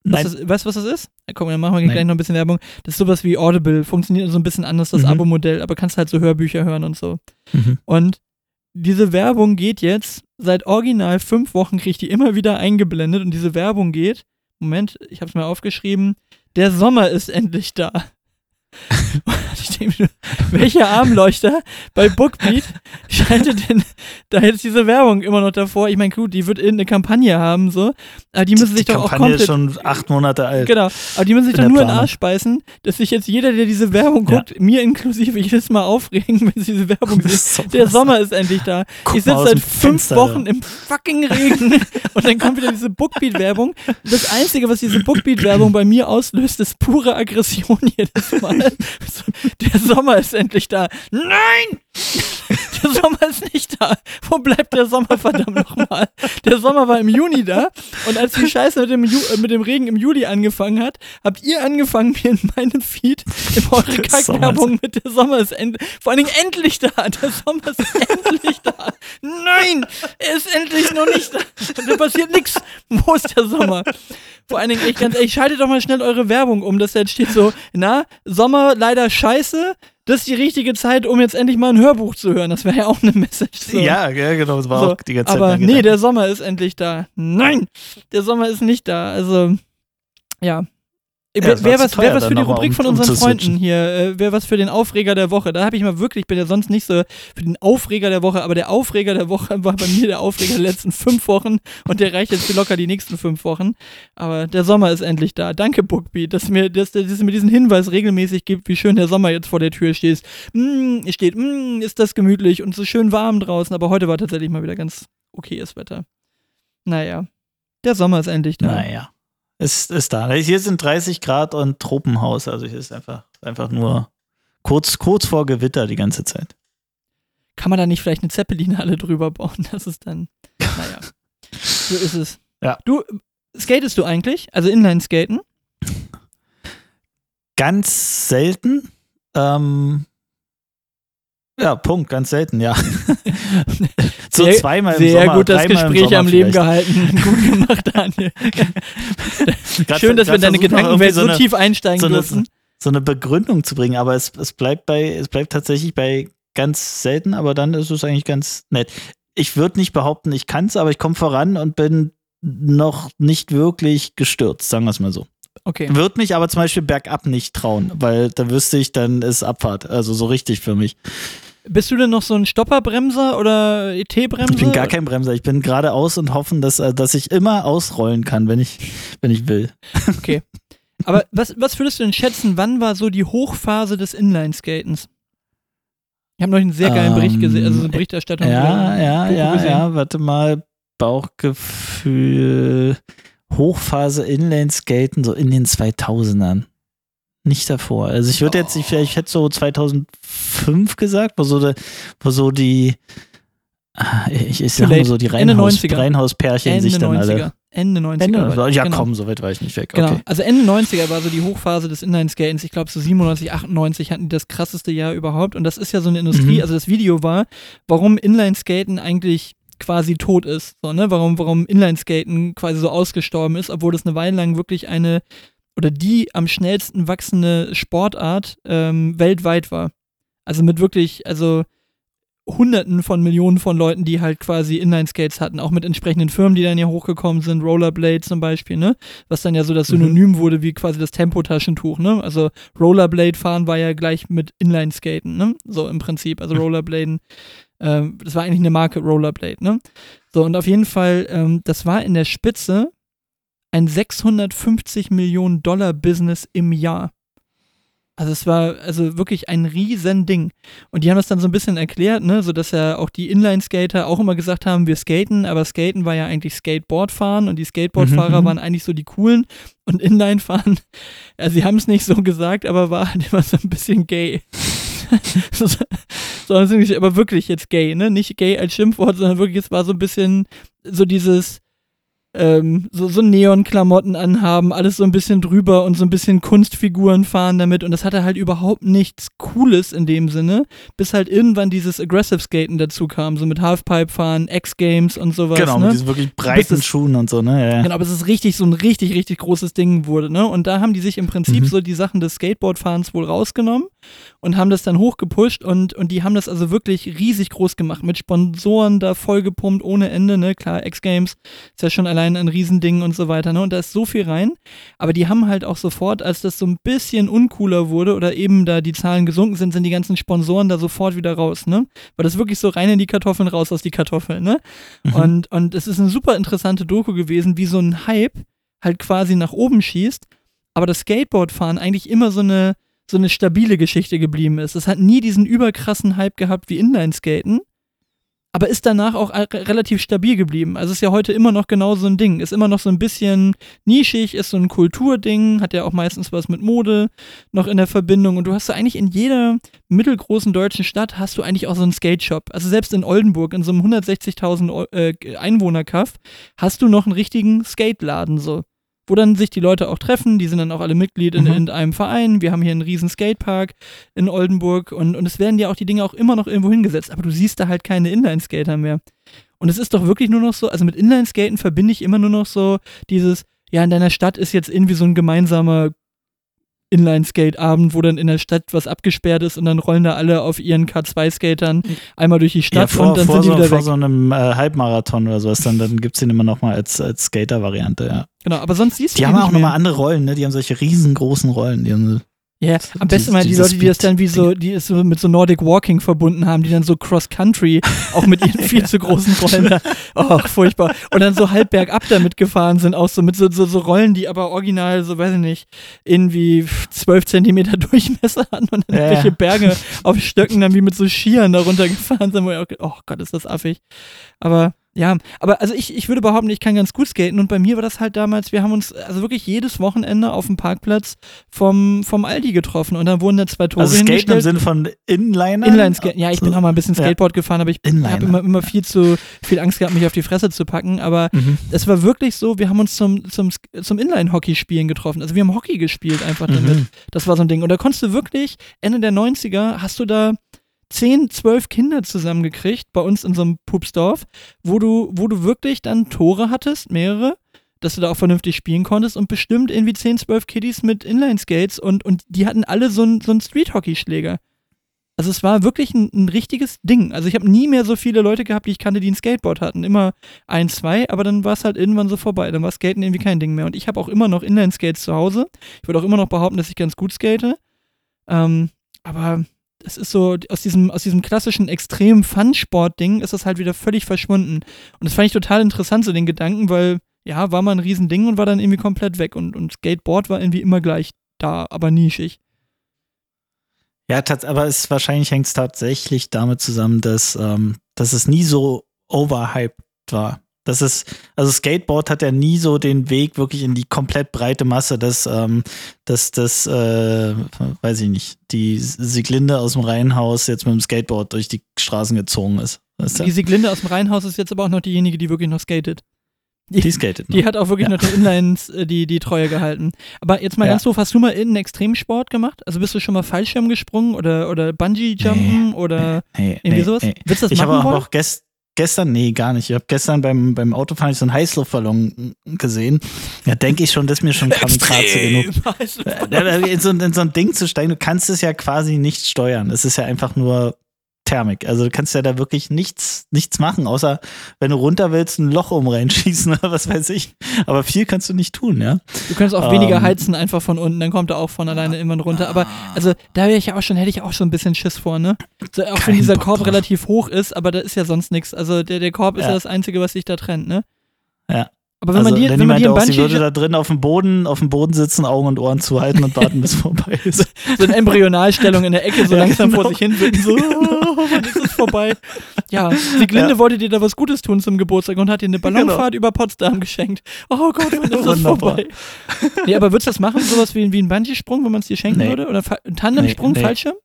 Nein. Das ist, weißt du, was das ist? Ja, komm, dann machen wir Nein. gleich noch ein bisschen Werbung. Das ist sowas wie Audible. Funktioniert so ein bisschen anders, das mhm. Abo-Modell, aber kannst halt so Hörbücher hören und so. Mhm. Und diese Werbung geht jetzt, seit original fünf Wochen kriege ich die immer wieder eingeblendet und diese Werbung geht, Moment, ich habe es mir aufgeschrieben, der Sommer ist endlich da. Ich denke mir, welcher Armleuchter bei Bookbeat schaltet denn da jetzt diese Werbung immer noch davor? Ich meine, gut, die wird irgendeine Kampagne haben, so. Aber die müssen sich die doch Kampagne auch komplett... Die Kampagne ist schon acht Monate alt. Genau, aber die müssen sich doch nur in den Arsch speisen, dass sich jetzt jeder, der diese Werbung guckt, ja. mir inklusive jedes Mal aufregen, wenn sie diese Werbung sieht. Der Sommer ist endlich da. Guck ich sitze seit fünf Fenster, Wochen da. Im fucking Regen und dann kommt wieder diese Bookbeat-Werbung. Das Einzige, was diese Bookbeat-Werbung bei mir auslöst, ist pure Aggression jedes Mal. Der Sommer ist endlich da. Nein! Der Sommer ist nicht da. Wo bleibt der Sommer, verdammt nochmal? Der Sommer war im Juni da und als die Scheiße mit dem, Ju- mit dem Regen im Juli angefangen hat, habt ihr angefangen, mir in meinem Feed in eure Kackwerbung mit der Sommer ist endlich, vor allen Dingen endlich da. Der Sommer ist endlich da. Nein! Er ist endlich noch nicht da. Da passiert nichts. Wo ist der Sommer? Vor allen Dingen, ich, ganz ehrlich, schaltet doch mal schnell eure Werbung um, dass da jetzt steht so, na, Sommer leider scheiße, das ist die richtige Zeit, um jetzt endlich mal ein Hörbuch zu hören. Das wäre ja auch eine Message. So. Ja, genau, das war so, auch die ganze Zeit. Aber nee, der Sommer ist endlich da. Nein, der Sommer ist nicht da. Also, ja. ja wer wer was, wer was für die Rubrik um, von unseren um Freunden hier, äh, wer was für den Aufreger der Woche, da habe ich mal wirklich, ich bin ja sonst nicht so für den Aufreger der Woche, aber der Aufreger der Woche war bei mir der Aufreger der letzten fünf Wochen und der reicht jetzt für locker die nächsten fünf Wochen. Aber der Sommer ist endlich da. Danke, Bookbeat, dass mir, dass, dass es mir diesen Hinweis regelmäßig gibt, wie schön der Sommer jetzt vor der Tür steht. Mm, steht, mm, ist das gemütlich und so schön warm draußen, aber heute war tatsächlich mal wieder ganz okayes Wetter. Naja, der Sommer ist endlich da. Naja. Ist, ist da. Hier sind dreißig Grad und Tropenhaus. Also hier ist einfach, einfach nur kurz, kurz vor Gewitter die ganze Zeit. Kann man da nicht vielleicht eine Zeppelinhalle drüber bauen? Das ist dann, naja, so ist es. Ja. Du, skatest du eigentlich? Also Inline-Skaten? ganz selten. Ähm, ja, Punkt, ganz selten, ja. So sehr, zweimal im sehr Sommer, gut das Gespräch am Leben gehalten. Gut gemacht, Daniel. Schön, dass wir in deine Gedankenwelt so, so eine, tief einsteigen so eine, dürfen. So eine Begründung zu bringen, aber es, es bleibt bei, es bleibt tatsächlich bei ganz selten, aber dann ist es eigentlich ganz nett. Ich würde nicht behaupten, ich kann es, aber ich komme voran und bin noch nicht wirklich gestürzt, sagen wir es mal so. Okay. Würde mich aber zum Beispiel bergab nicht trauen, weil da wüsste ich, dann ist Abfahrt, also so richtig für mich. Bist du denn noch so ein Stopperbremser oder E T-Bremse? Ich bin gar kein Bremser. Ich bin geradeaus und hoffen, dass, dass ich immer ausrollen kann, wenn ich, wenn ich will. Okay. Aber was, was würdest du denn schätzen, wann war so die Hochphase des Inlineskatens? Ich habe noch einen sehr geilen ähm, Bericht gesehen, also so eine Berichterstattung. Ja, ja, ja, gesehen. ja, warte mal. Bauchgefühl, Hochphase Inlineskaten, so in den zweitausendern. Nicht davor. Also ich würde oh. jetzt, ich, ich hätte so zweitausendfünf gesagt, wo so, de, wo so die, ich, ich sag mal so die Reinhaus, Reinhauspärchen Ende sich dann neunziger. Alle. Ende neunziger. Ende neunziger. Ja, genau. Komm, so weit war ich nicht weg. Genau. Okay. Also Ende neunziger war so die Hochphase des Inlineskatens. Ich glaube so siebenundneunzig, achtundneunzig hatten die das krasseste Jahr überhaupt. Und das ist ja so eine Industrie, mhm. also das Video war, warum Inlineskaten eigentlich quasi tot ist, so, ne? Warum, warum Inlineskaten quasi so ausgestorben ist, obwohl das eine Weile lang wirklich eine oder die am schnellsten wachsende Sportart ähm, weltweit war. Also mit wirklich, also Hunderten von Millionen von Leuten, die halt quasi Inlineskates hatten, auch mit entsprechenden Firmen, die dann hier hochgekommen sind, Rollerblade zum Beispiel, ne? Was dann ja so das Synonym mhm. wurde wie quasi das Tempotaschentuch, ne? Also Rollerblade fahren war ja gleich mit Inlineskaten, ne? So im Prinzip, also Rollerbladen. Ähm, das war eigentlich eine Marke Rollerblade, ne? So, und auf jeden Fall, ähm, das war in der Spitze ein sechshundertfünfzig Millionen Dollar Business im Jahr. Also es war also wirklich ein riesen Ding. Und die haben das dann so ein bisschen erklärt, ne, so dass ja auch die Inline-Skater auch immer gesagt haben, wir skaten, aber Skaten war ja eigentlich Skateboardfahren und die Skateboardfahrer mhm. waren eigentlich so die coolen und Inline-Fahren, also sie haben es nicht so gesagt, aber war halt immer so ein bisschen gay. so, so, aber wirklich jetzt gay, ne? Nicht gay als Schimpfwort, sondern wirklich, es war so ein bisschen so dieses Ähm, so, so Neon-Klamotten anhaben, alles so ein bisschen drüber und so ein bisschen Kunstfiguren fahren damit und das hatte halt überhaupt nichts Cooles in dem Sinne, bis halt irgendwann dieses Aggressive-Skaten dazu kam, so mit Halfpipe fahren, X-Games und sowas. Genau, ne? Mit diesen wirklich breiten es, Schuhen und so, ne? Ja, ja. Genau, aber es ist richtig, so ein richtig, richtig großes Ding wurde, ne? Und da haben die sich im Prinzip mhm. so die Sachen des Skateboardfahrens wohl rausgenommen und haben das dann hochgepusht und, und die haben das also wirklich riesig groß gemacht, mit Sponsoren da vollgepumpt ohne Ende, ne? Klar, X-Games ist ja schon allein ein Riesending und so weiter, ne? Und da ist so viel rein, aber die haben halt auch sofort, als das so ein bisschen uncooler wurde oder eben da die Zahlen gesunken sind, sind die ganzen Sponsoren da sofort wieder raus, ne? Weil das wirklich so rein in die Kartoffeln, raus aus die Kartoffeln, ne? Mhm. Und, und es ist eine super interessante Doku gewesen, wie so ein Hype halt quasi nach oben schießt, aber das Skateboardfahren eigentlich immer so eine, so eine stabile Geschichte geblieben ist. Es hat nie diesen überkrassen Hype gehabt wie Inlineskaten, aber ist danach auch relativ stabil geblieben. Also ist ja heute immer noch genau so ein Ding. Ist immer noch so ein bisschen nischig, ist so ein Kulturding, hat ja auch meistens was mit Mode noch in der Verbindung. Und du hast ja eigentlich in jeder mittelgroßen deutschen Stadt hast du eigentlich auch so einen Skate-Shop. Also selbst in Oldenburg, in so einem hundertsechzigtausend Einwohner-Kaff, hast du noch einen richtigen Skate-Laden so. Wo dann sich die Leute auch treffen, die sind dann auch alle Mitglied in, mhm. in einem Verein, wir haben hier einen riesen Skatepark in Oldenburg und, und es werden ja auch die Dinge auch immer noch irgendwo hingesetzt, aber du siehst da halt keine Inlineskater mehr. Und es ist doch wirklich nur noch so, also mit Inlineskaten verbinde ich immer nur noch so dieses, ja in deiner Stadt ist jetzt irgendwie so ein gemeinsamer Inlineskate-Abend, wo dann in der Stadt was abgesperrt ist und dann rollen da alle auf ihren K zwei Skatern einmal durch die Stadt ja, vor, und dann sind so, die wieder vor weg. Vor so einem äh, Halbmarathon oder sowas, dann, dann gibt es den immer nochmal als, als Skater-Variante, ja. Genau, aber sonst siehst du die nicht mehr. Die haben auch nochmal andere Rollen, ne? Die haben solche riesengroßen Rollen. Die haben so ja, yeah, am besten mal die Leute, die das dann wie so, die es so mit so Nordic Walking verbunden haben, die dann so Cross-Country auch mit ihren viel zu großen Rollen da, oh, furchtbar. Und dann so halb bergab damit gefahren sind, auch so mit so, so, so Rollen, die aber original, so weiß ich nicht, irgendwie zwölf Zentimeter Durchmesser hatten und dann ja. irgendwelche Berge auf Stöcken dann wie mit so Skiern da runtergefahren sind, wo ich auch, oh Gott, ist das affig. Aber Ja, aber also ich, ich würde behaupten, ich kann ganz gut skaten und bei mir war das halt damals, wir haben uns also wirklich jedes Wochenende auf dem Parkplatz vom, vom Aldi getroffen und dann wurden da zwei Tore hingestellt. Also skaten im Sinne von Inliner? Inline-Skaten, ja, ich bin auch mal ein bisschen Skateboard ja. gefahren, aber ich habe immer, immer viel zu viel Angst gehabt, mich auf die Fresse zu packen, aber mhm. es war wirklich so, wir haben uns zum, zum, zum Inline-Hockey-Spielen getroffen, also wir haben Hockey gespielt einfach damit, mhm. das war so ein Ding und da konntest du wirklich, Ende der neunziger, hast du da zehn, zwölf Kinder zusammengekriegt bei uns in so einem Pupsdorf, wo du, wo du wirklich dann Tore hattest, mehrere, dass du da auch vernünftig spielen konntest und bestimmt irgendwie zehn, zwölf Kiddies mit Inline-Skates und, und die hatten alle so einen so einen Street-Hockey-Schläger. Also es war wirklich ein, ein richtiges Ding. Also ich habe nie mehr so viele Leute gehabt, die ich kannte, die ein Skateboard hatten. Immer ein, zwei, aber dann war es halt irgendwann so vorbei. Dann war Skaten irgendwie kein Ding mehr. Und ich habe auch immer noch Inline-Skates zu Hause. Ich würde auch immer noch behaupten, dass ich ganz gut skate. Ähm, aber es ist so, aus diesem, aus diesem klassischen extremen Fun-Sport-Ding ist das halt wieder völlig verschwunden. Und das fand ich total interessant, so den Gedanken, weil, ja, war mal ein Riesending und war dann irgendwie komplett weg. Und, und Skateboard war irgendwie immer gleich da, aber nischig. Ja, tats- aber es wahrscheinlich hängt es tatsächlich damit zusammen, dass, ähm, dass es nie so overhyped war. Das ist, also Skateboard hat ja nie so den Weg wirklich in die komplett breite Masse, dass, ähm, dass, dass äh, weiß ich nicht, die Sieglinde aus dem Reihenhaus jetzt mit dem Skateboard durch die Straßen gezogen ist. Weißt du? Die Sieglinde aus dem Reihenhaus ist jetzt aber auch noch diejenige, die wirklich noch skatet. Die, die skatet noch. Die hat auch wirklich ja. noch den Inlines äh, die, die Treue gehalten. Aber jetzt mal ja. ganz doof, hast du mal irgendeinen Extremsport gemacht? Also bist du schon mal Fallschirm gesprungen oder, oder Bungee-Jumpen nee, oder nee, irgendwie nee, sowas? Nee. Willst du das ich machen? Ich habe auch noch gestern Gestern, nee, gar nicht. Ich habe gestern beim, beim Autofahren so einen Heißluftballon gesehen. Da denke ich schon, das ist mir schon kamikaze genug. In so, in so ein Ding zu steigen, du kannst es ja quasi nicht steuern. Es ist ja einfach nur Thermik. Also du kannst ja da wirklich nichts, nichts machen, außer wenn du runter willst, ein Loch oben reinschießen oder was weiß ich. Aber viel kannst du nicht tun, ja. Du kannst auch ähm, weniger heizen einfach von unten, dann kommt er auch von alleine immer runter. Aber also da wäre ich ja auch schon, hätte ich auch schon ein bisschen Schiss vor, ne? So, auch wenn dieser Bock Korb drauf. Relativ hoch ist, aber da ist ja sonst nichts. Also der, der Korb ja. ist ja das Einzige, was sich da trennt, ne? Ja. Aber wenn also, man die, wenn man die im Bungee, sie würde da drin auf dem Boden, auf dem Boden sitzen, Augen und Ohren zuhalten und warten, bis es vorbei ist. So eine Embryonalstellung in der Ecke, so ja, langsam genau. vor sich hin wippen, so, wann ist es vorbei? Ja, Sieglinde ja. wollte dir da was Gutes tun zum Geburtstag und hat dir eine Ballonfahrt genau. über Potsdam geschenkt. Oh Gott, wann ist das vorbei? Nee, aber würdest du das machen, sowas wie, wie ein Bungee-Sprung, wenn man es dir schenken nee. würde? Oder Fa- Tandemsprung, nee, nee. Fallschirm?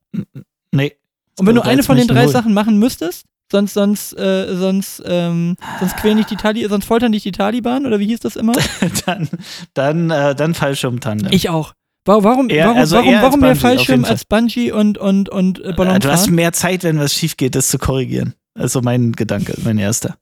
Nee. Und wenn das du eine von den drei null. Sachen machen müsstest? Sonst, sonst, äh, sonst, ähm, sonst quälen nicht die Taliban, sonst foltern nicht die Taliban, oder wie hieß das immer? dann, dann, äh, dann Fallschirm-Tandem. Ich auch. Warum, warum, eher, also warum, warum mehr Fallschirm als Bungee und, und, und äh, Ballonfahren? Du hast mehr Zeit, wenn was schief geht, das zu korrigieren. Also mein Gedanke, mein erster.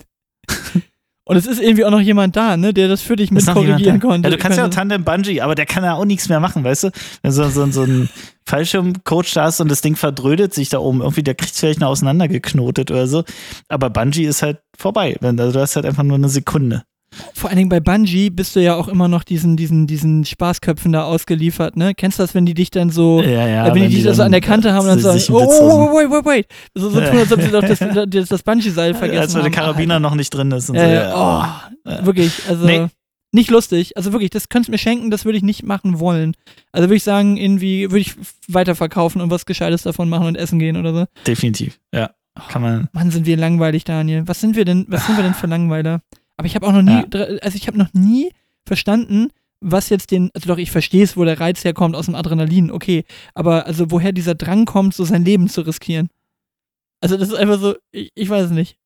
Und es ist irgendwie auch noch jemand da, ne, der das für dich mit korrigieren konnte. Ja, du kannst ja auch Tandem Bungee, aber der kann ja auch nichts mehr machen, weißt du? Wenn so, so, so ein Fallschirmcoach da ist und das Ding verdrödelt sich da oben, irgendwie, der kriegt es vielleicht noch auseinandergeknotet oder so. Aber Bungee ist halt vorbei. Also du hast halt einfach nur eine Sekunde. Vor allen Dingen bei Bungee bist du ja auch immer noch diesen, diesen, diesen Spaßköpfen da ausgeliefert, ne? Kennst du das, wenn die dich dann so, ja, ja, wenn, wenn die dich da so an der Kante haben und dann sagen, oh, oh, oh, wait, wait, wait. So, so tun, als ob sie doch das, das, das Bungee-Seil vergessen haben. Als wenn der Karabiner noch nicht drin ist. Und ja, so, ja. Oh, ja. Wirklich, also nee. Nicht lustig. Also wirklich, das könntest du mir schenken, das würde ich nicht machen wollen. Also würde ich sagen, irgendwie würde ich weiterverkaufen und was Gescheites davon machen und essen gehen oder so. Definitiv, ja. Kann man. Oh, Mann, sind wir langweilig, Daniel. Was sind wir denn, was sind wir denn für Langweiler? Aber ich habe auch noch nie, ja. also ich habe noch nie verstanden, was jetzt den, also doch, ich verstehe es, wo der Reiz herkommt aus dem Adrenalin, okay, aber also woher dieser Drang kommt, so sein Leben zu riskieren. Also das ist einfach so, ich, ich weiß es nicht.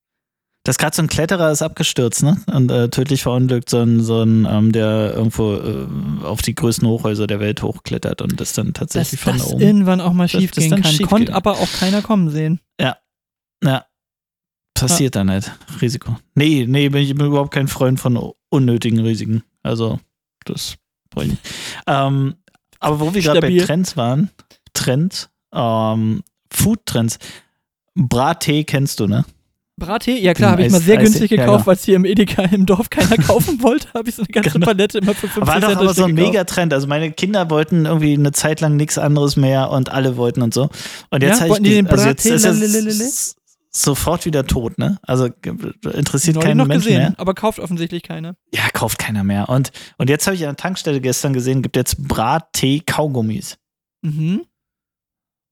Das gerade so ein Kletterer ist abgestürzt, ne? Und äh, tödlich verunglückt, so ein, so ein ähm, der irgendwo äh, auf die größten Hochhäuser der Welt hochklettert und das dann tatsächlich Dass von das oben. Irgendwann auch mal schief gehen kann, konnte aber auch keiner kommen sehen. Ja, ja. Passiert dann halt. Risiko. Nee, nee, bin ich bin überhaupt kein Freund von unnötigen Risiken. Also, das brauche ich nicht. Ähm, aber wo wir gerade bei Trends waren, Trends, ähm, Food-Trends. Brattee kennst du, ne? Brattee? Ja klar, habe ich mal sehr Eis, günstig Eis, gekauft, ja, ja. weil es hier im Edeka im Dorf keiner kaufen wollte, habe ich so eine ganze genau. Palette immer für fünfzig Cent gekauft. War doch aber so ein Megatrend, also meine Kinder wollten irgendwie eine Zeit lang nichts anderes mehr und alle wollten und so. Und jetzt ja, wollten ich, die den also Brattee jetzt sofort wieder tot, ne? Also interessiert keinen Menschen gesehen, mehr. Aber kauft offensichtlich keiner. Ja, kauft keiner mehr. Und, und jetzt habe ich an der Tankstelle gestern gesehen, gibt jetzt Brattee-Kaugummis. Mhm.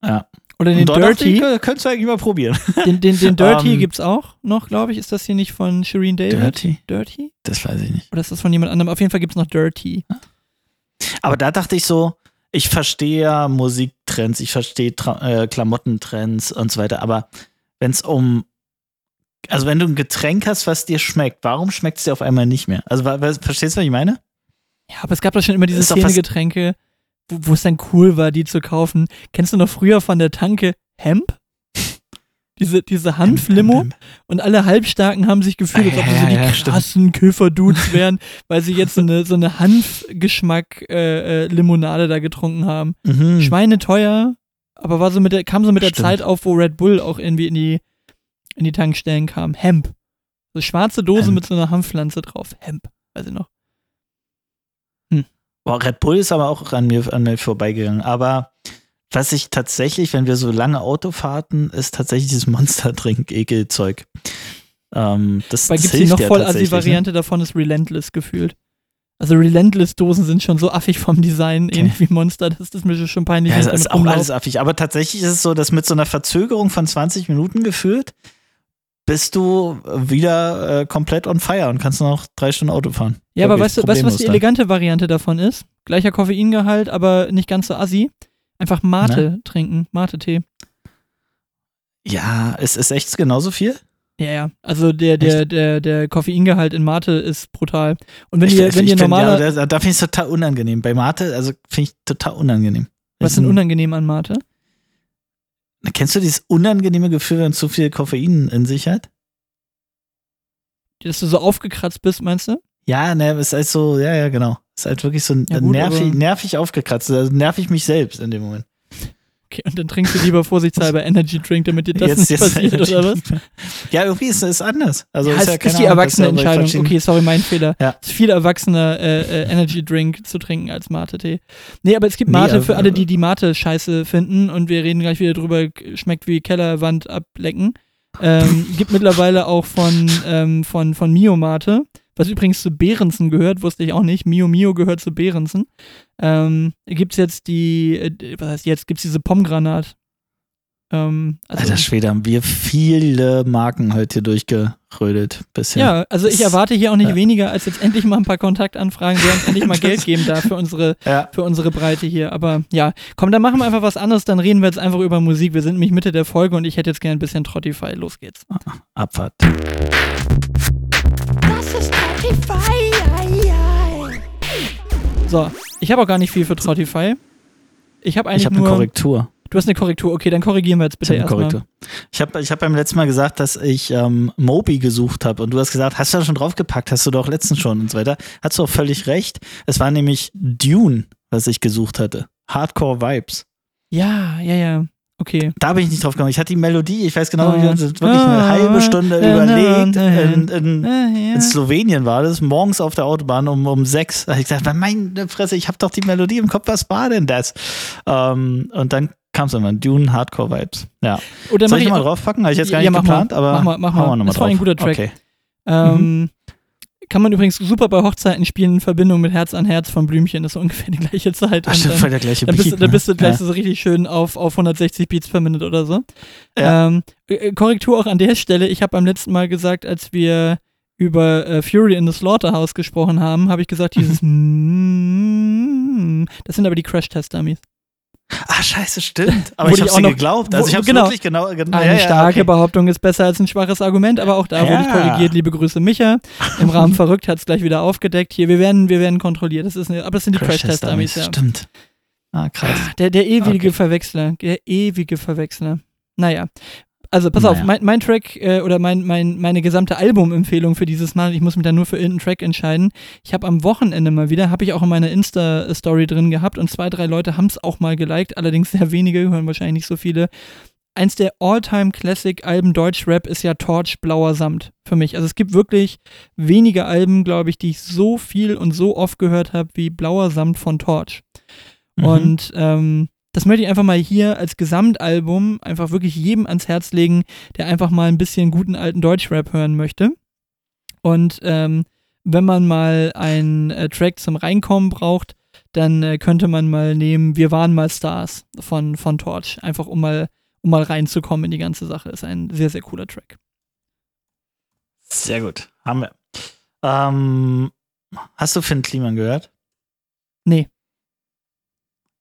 Ja. Oder den Dirty. Könntest du eigentlich mal probieren. Den, den, den Dirty um, gibt's auch noch, glaube ich. Ist das hier nicht von Shireen David? Dirty? Dirty? Das weiß ich nicht. Oder ist das von jemand anderem? Auf jeden Fall gibt's noch Dirty. Aber da dachte ich so, ich verstehe Musiktrends, ich verstehe Tra- äh, Klamottentrends und so weiter. Aber wenn es um, also wenn du ein Getränk hast, was dir schmeckt, warum schmeckt es dir auf einmal nicht mehr? Also wa- wa- verstehst du, was ich meine? Ja, aber es gab doch schon immer diese Szene-Getränke, wo es dann cool war, die zu kaufen. Kennst du noch früher von der Tanke Hemp? Diese, diese Hanflimo Hemp, Hemp, Hemp. Und alle Halbstarken haben sich gefühlt, als ob sie so die krassen Köfer-Dudes wären, weil sie jetzt so eine, so eine Hanfgeschmack-Limonade äh, da getrunken haben. Mhm. Schweineteuer, aber war so mit der, kam so mit der Stimmt. Zeit auf, wo Red Bull auch irgendwie in die, in die Tankstellen kam. Hemp. So schwarze Dose Hemp. Mit so einer Hanfpflanze drauf. Hemp, weiß ich noch. Boah, Red Bull ist aber auch an mir, an mir vorbeigegangen. Aber was ich tatsächlich, wenn wir so lange Autofahrten, ist tatsächlich dieses Monster-Trink-Ekel-Zeug. Ähm, das Weil gibt es noch voll, also die Variante ne? davon ist Relentless gefühlt. Also Relentless-Dosen sind schon so affig vom Design, ähnlich okay. wie Monster, das ist mir schon peinlich. Ja, das ist auch alles affig. Aber tatsächlich ist es so, dass mit so einer Verzögerung von zwanzig Minuten gefühlt, bist du wieder äh, komplett on fire und kannst noch drei Stunden Auto fahren. Ja, aber weißt du, weißt, was die elegante dann. Variante davon ist? Gleicher Koffeingehalt, aber nicht ganz so assi. Einfach Mate Na? trinken, Mate-Tee. Ja, ist, ist echt genauso viel? Ja, ja. Also der, der, der, der Koffeingehalt in Mate ist brutal. Und wenn echt, ihr, wenn ihr normaler... Ja, da da finde ich es total unangenehm. Bei Mate, also finde ich total unangenehm. Was ist denn unangenehm an Mate? Kennst du dieses unangenehme Gefühl, wenn zu viel Koffein in sich hat? Dass du so aufgekratzt bist, meinst du? Ja, ne, ist halt so, ja, ja, genau. Ist halt wirklich so ja, gut, nervig, nervig aufgekratzt. Also nerv ich mich selbst in dem Moment. Okay, und dann trinkst du lieber vorsichtshalber Energy Drink, damit dir das jetzt, nicht jetzt passiert, Energy oder was? Ja, irgendwie ist es anders. Also ja, ist, ja ist, keine ist die Ahnung, erwachsene ist ja Entscheidung. Okay, sorry, mein Fehler. Ja. Es ist viel erwachsener, äh, äh, Energy Drink zu trinken als Mate-Tee. Nee, aber es gibt Mate nee, aber, für alle, die die Mate scheiße finden. Und wir reden gleich wieder drüber, schmeckt wie Kellerwand ablecken. Ähm, gibt mittlerweile auch von, ähm, von, von Mio Mate, was übrigens zu Behrensen gehört, wusste ich auch nicht. Mio Mio gehört zu Behrensen. Ähm, gibt's jetzt die, äh, was heißt jetzt, gibt's diese Pomgranat. Ähm, also Alter Schwede, haben wir viele Marken heute hier durchgerödelt bisher. Ja, also ich erwarte hier auch nicht ja. weniger, als jetzt endlich mal ein paar Kontaktanfragen, wer uns endlich mal Geld geben darf für unsere, ja. für unsere Breite hier. Aber ja, komm, dann machen wir einfach was anderes, dann reden wir jetzt einfach über Musik. Wir sind nämlich Mitte der Folge und ich hätte jetzt gerne ein bisschen Trottify. Los geht's. Abfahrt. Das ist Trottify. So, ich habe auch gar nicht viel für Trottify. Ich habe eigentlich ich hab nur... Ich habe eine Korrektur. Du hast eine Korrektur, okay, dann korrigieren wir jetzt bitte erstmal. Ich habe ich hab beim letzten Mal gesagt, dass ich ähm, Moby gesucht habe und du hast gesagt, hast du da schon draufgepackt, hast du doch letztens schon und so weiter. Hast du auch völlig recht. Es war nämlich Dune, was ich gesucht hatte. Hardcore Vibes. Ja, ja, ja. Okay. Da bin ich nicht drauf gekommen. Ich hatte die Melodie, ich weiß genau, oh, wir haben wirklich oh, eine halbe Stunde oh, überlegt. Oh, in, in, oh, ja. in Slowenien war das, morgens auf der Autobahn um, um sechs. Da habe ich gesagt, meine Fresse, ich habe doch die Melodie im Kopf, was war denn das? Ähm, und dann kam es irgendwann, Dune, Hardcore Vibes. Ja. Oder soll ich nochmal draufpacken? Habe ich jetzt gar ja, nicht geplant, mal, aber mach mal, mach mal. Mal noch mal das drauf. War ein guter Track. Okay. Ähm, mhm. Kann man übrigens super bei Hochzeiten spielen in Verbindung mit Herz an Herz von Blümchen, das ist ungefähr die gleiche Zeit. Ach, und, ähm, voll der gleiche Beat, dann bist, ne? dann bist du gleich ja. so richtig schön auf, auf hundertsechzig Beats per Minute oder so. Ja. Ähm, Korrektur auch an der Stelle, ich habe beim letzten Mal gesagt, als wir über äh, Fury in the Slaughterhouse gesprochen haben, habe ich gesagt, dieses mm, das sind aber die Crash-Test-Dummies. Ah, scheiße, stimmt. Aber ich hab's dir geglaubt. Also ich hab's genau. wirklich genau... genau Eine ja, ja, starke okay. Behauptung ist besser als ein schwaches Argument, aber auch da ja. wurde ich korrigiert. Liebe Grüße, Micha. Im Rahmen verrückt hat's gleich wieder aufgedeckt. Hier, wir werden, wir werden kontrolliert. Das ist eine, aber das sind die Crash-Test-Dummies, ja. Stimmt. Ah, krass. Der, der ewige okay. Verwechsler. Der ewige Verwechsler. Naja. Also, pass naja. auf, mein, mein Track äh, oder mein, mein, meine gesamte Album-Empfehlung für dieses Mal, ich muss mich da nur für irgendeinen Track entscheiden. Ich habe am Wochenende mal wieder, habe ich auch in meiner Insta-Story drin gehabt und zwei, drei Leute haben es auch mal geliked, allerdings sehr wenige, hören wahrscheinlich nicht so viele. Eins der All-Time-Classic-Alben Deutschrap ist ja Torch, Blauer Samt für mich. Also es gibt wirklich wenige Alben, glaube ich, die ich so viel und so oft gehört habe wie Blauer Samt von Torch. Mhm. Und, ähm, das möchte ich einfach mal hier als Gesamtalbum einfach wirklich jedem ans Herz legen, der einfach mal ein bisschen guten alten Deutschrap hören möchte. Und ähm, wenn man mal einen äh, Track zum Reinkommen braucht, dann äh, könnte man mal nehmen Wir waren mal Stars von, von Torch. Einfach um mal, um mal reinzukommen in die ganze Sache. Ist ein sehr, sehr cooler Track. Sehr gut. Haben wir. Ähm, hast du Finn Kliman gehört? Nee.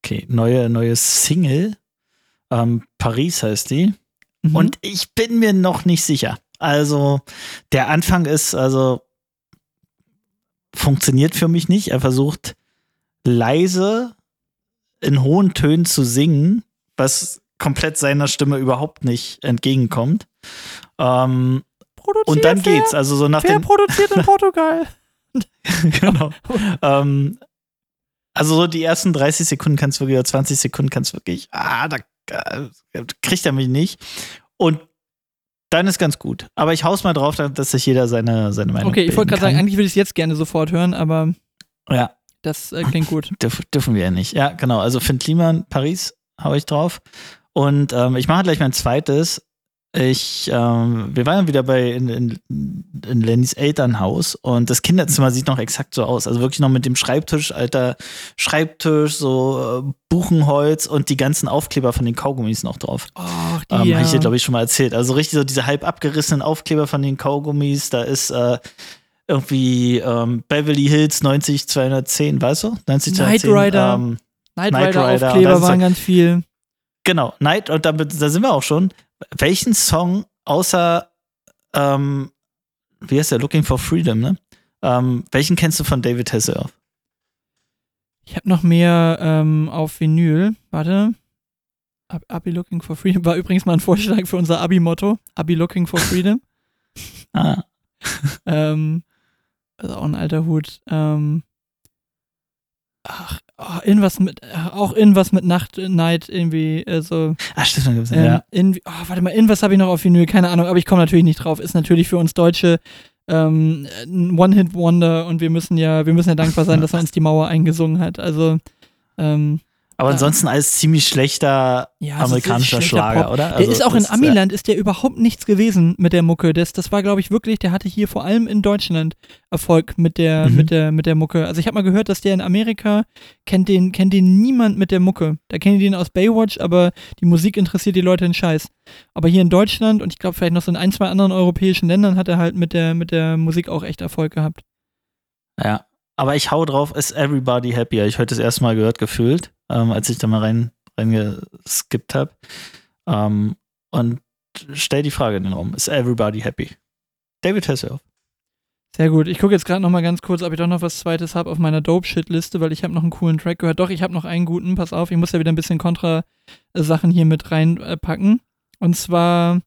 Okay, neue, neue Single. Ähm, Paris heißt die. Mhm. Und ich bin mir noch nicht sicher. Also, der Anfang ist, also, funktioniert für mich nicht. Er versucht leise in hohen Tönen zu singen, was komplett seiner Stimme überhaupt nicht entgegenkommt. Ähm, und dann fair, geht's. Also so nach dem produziert in Portugal. Genau. ähm, also so die ersten dreißig Sekunden kannst du wirklich, oder zwanzig Sekunden kannst du wirklich, ah, da äh, kriegt er mich nicht. Und dann ist ganz gut. Aber ich hau's mal drauf, dass sich jeder seine, seine Meinung bilden kann. Okay, ich wollte gerade sagen, eigentlich würde ich es jetzt gerne sofort hören, aber ja, das äh, klingt gut. Dürf, dürfen wir ja nicht. Ja, genau. Also Finn Kliman, Paris habe ich drauf. Und ähm, ich mache gleich mein zweites. Ich, ähm, wir waren wieder bei in, in, in Lennys Elternhaus und das Kinderzimmer sieht noch exakt so aus. Also wirklich noch mit dem Schreibtisch, alter Schreibtisch, so äh, Buchenholz und die ganzen Aufkleber von den Kaugummis noch drauf. Oh, die, ähm, ja. Habe ich dir, glaube ich, schon mal erzählt. Also richtig so diese halb abgerissenen Aufkleber von den Kaugummis. Da ist äh, irgendwie ähm, Beverly Hills neunzig zweihundertzehn, weißt du? neunzig zweihundertzehn, Night Rider. Ähm, Night Rider, Night Rider Aufkleber waren ganz viel. Genau, Night, und damit, da sind wir auch schon. Welchen Song außer, ähm, wie heißt der, Looking for Freedom, ne? Ähm, welchen kennst du von David Hasselhoff? Ich habe noch mehr ähm, auf Vinyl. Warte. Abi Looking for Freedom war übrigens mal ein Vorschlag für unser Abi-Motto. Abi Looking for Freedom. Ah. ähm, also auch ein alter Hut. Ähm, ach, oh, in was mit, auch in was mit Nacht, Night irgendwie, äh, so. Ach, stimmt, dann gibt's ähm, ja. In, oh, warte mal, in was habe ich noch auf Vinyl, keine Ahnung, aber ich komme natürlich nicht drauf. Ist natürlich für uns Deutsche ähm, ein One-Hit-Wonder und wir müssen ja, wir müssen ja dankbar sein, dass er uns die Mauer eingesungen hat. Also, ähm, aber ansonsten ja. Alles ziemlich schlechter ja, amerikanischer schlechter Schlager, Pop. Oder? Also der ist auch in Amiland, ist der überhaupt nichts gewesen mit der Mucke. Das, das war, glaube ich, wirklich, der hatte hier vor allem in Deutschland Erfolg mit der, mhm. mit der, mit der Mucke. Also ich habe mal gehört, dass der in Amerika, kennt den, kennt den niemand mit der Mucke. Da kennen die den aus Baywatch, aber die Musik interessiert die Leute in Scheiß. Aber hier in Deutschland und ich glaube vielleicht noch so in ein, zwei anderen europäischen Ländern hat er halt mit der, mit der Musik auch echt Erfolg gehabt. Ja, aber ich hau drauf, Is Everybody Happy? Ich heute das erste Mal gehört, gefühlt. Ähm, als ich da mal rein, reingeskippt habe. Ähm, und stell die Frage in den Raum. Is everybody happy? David Hasselhoff. Sehr gut. Ich gucke jetzt gerade noch mal ganz kurz, ob ich doch noch was Zweites habe auf meiner Dope-Shit-Liste, weil ich habe noch einen coolen Track gehört. Doch, ich habe noch einen guten. Pass auf, ich muss ja wieder ein bisschen Kontra-Sachen hier mit reinpacken. Und zwar